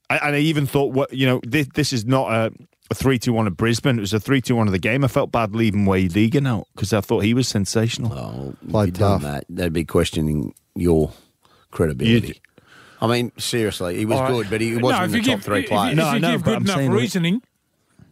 And I even thought, this is not a 3-2-1 of Brisbane. It was a 3-2-1 of the game. I felt bad leaving Wayde Egan out because I thought he was sensational. Oh, played tough. They'd be questioning your credibility. I mean, seriously, he was good, but he wasn't in the top three players. If you give good enough reasoning.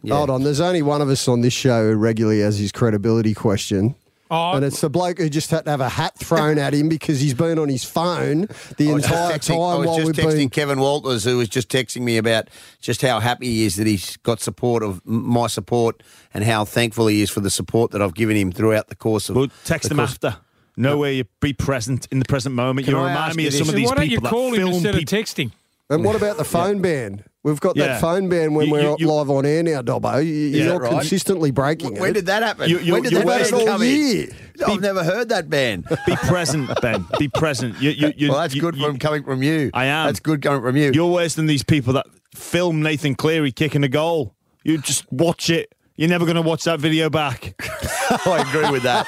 Yeah. Hold on, there's only one of us on this show who regularly has his credibility question. Oh. And it's the bloke who just had to have a hat thrown at him because he's been on his phone the entire time. I was just texting Kevin Walters, who was just texting me about just how happy he is that he's got support of my support and how thankful he is for the support that I've given him throughout the course of... Well, text him after. Know where you be present in the present moment. You remind me of some of these people. Why don't you call him instead of texting? And what about the phone ban? We've got that phone ban when we're live on air now, Dobbo. You're consistently breaking it. When did that happen? When did that ban come in? I've never heard that ban. Be present, Ben. Be present. That's good coming from you. I am. That's good coming from you. You're worse than these people that film Nathan Cleary kicking a goal. You just watch it. You're never going to watch that video back. I agree with that.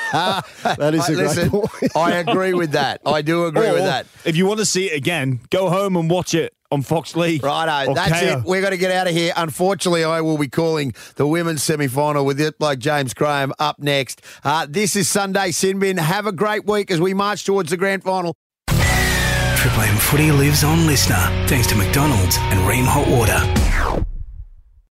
That is a great point. I agree with that. I do agree with that. If you want to see it again, go home and watch it on Fox League. Righto, that's it. We're going to get out of here. Unfortunately, I will be calling the women's semi-final with it like James Graham up next. This is Sunday Sin Bin. Have a great week as we march towards the grand final. Triple M Footy lives on Listener, thanks to McDonald's and Ream Hot Water.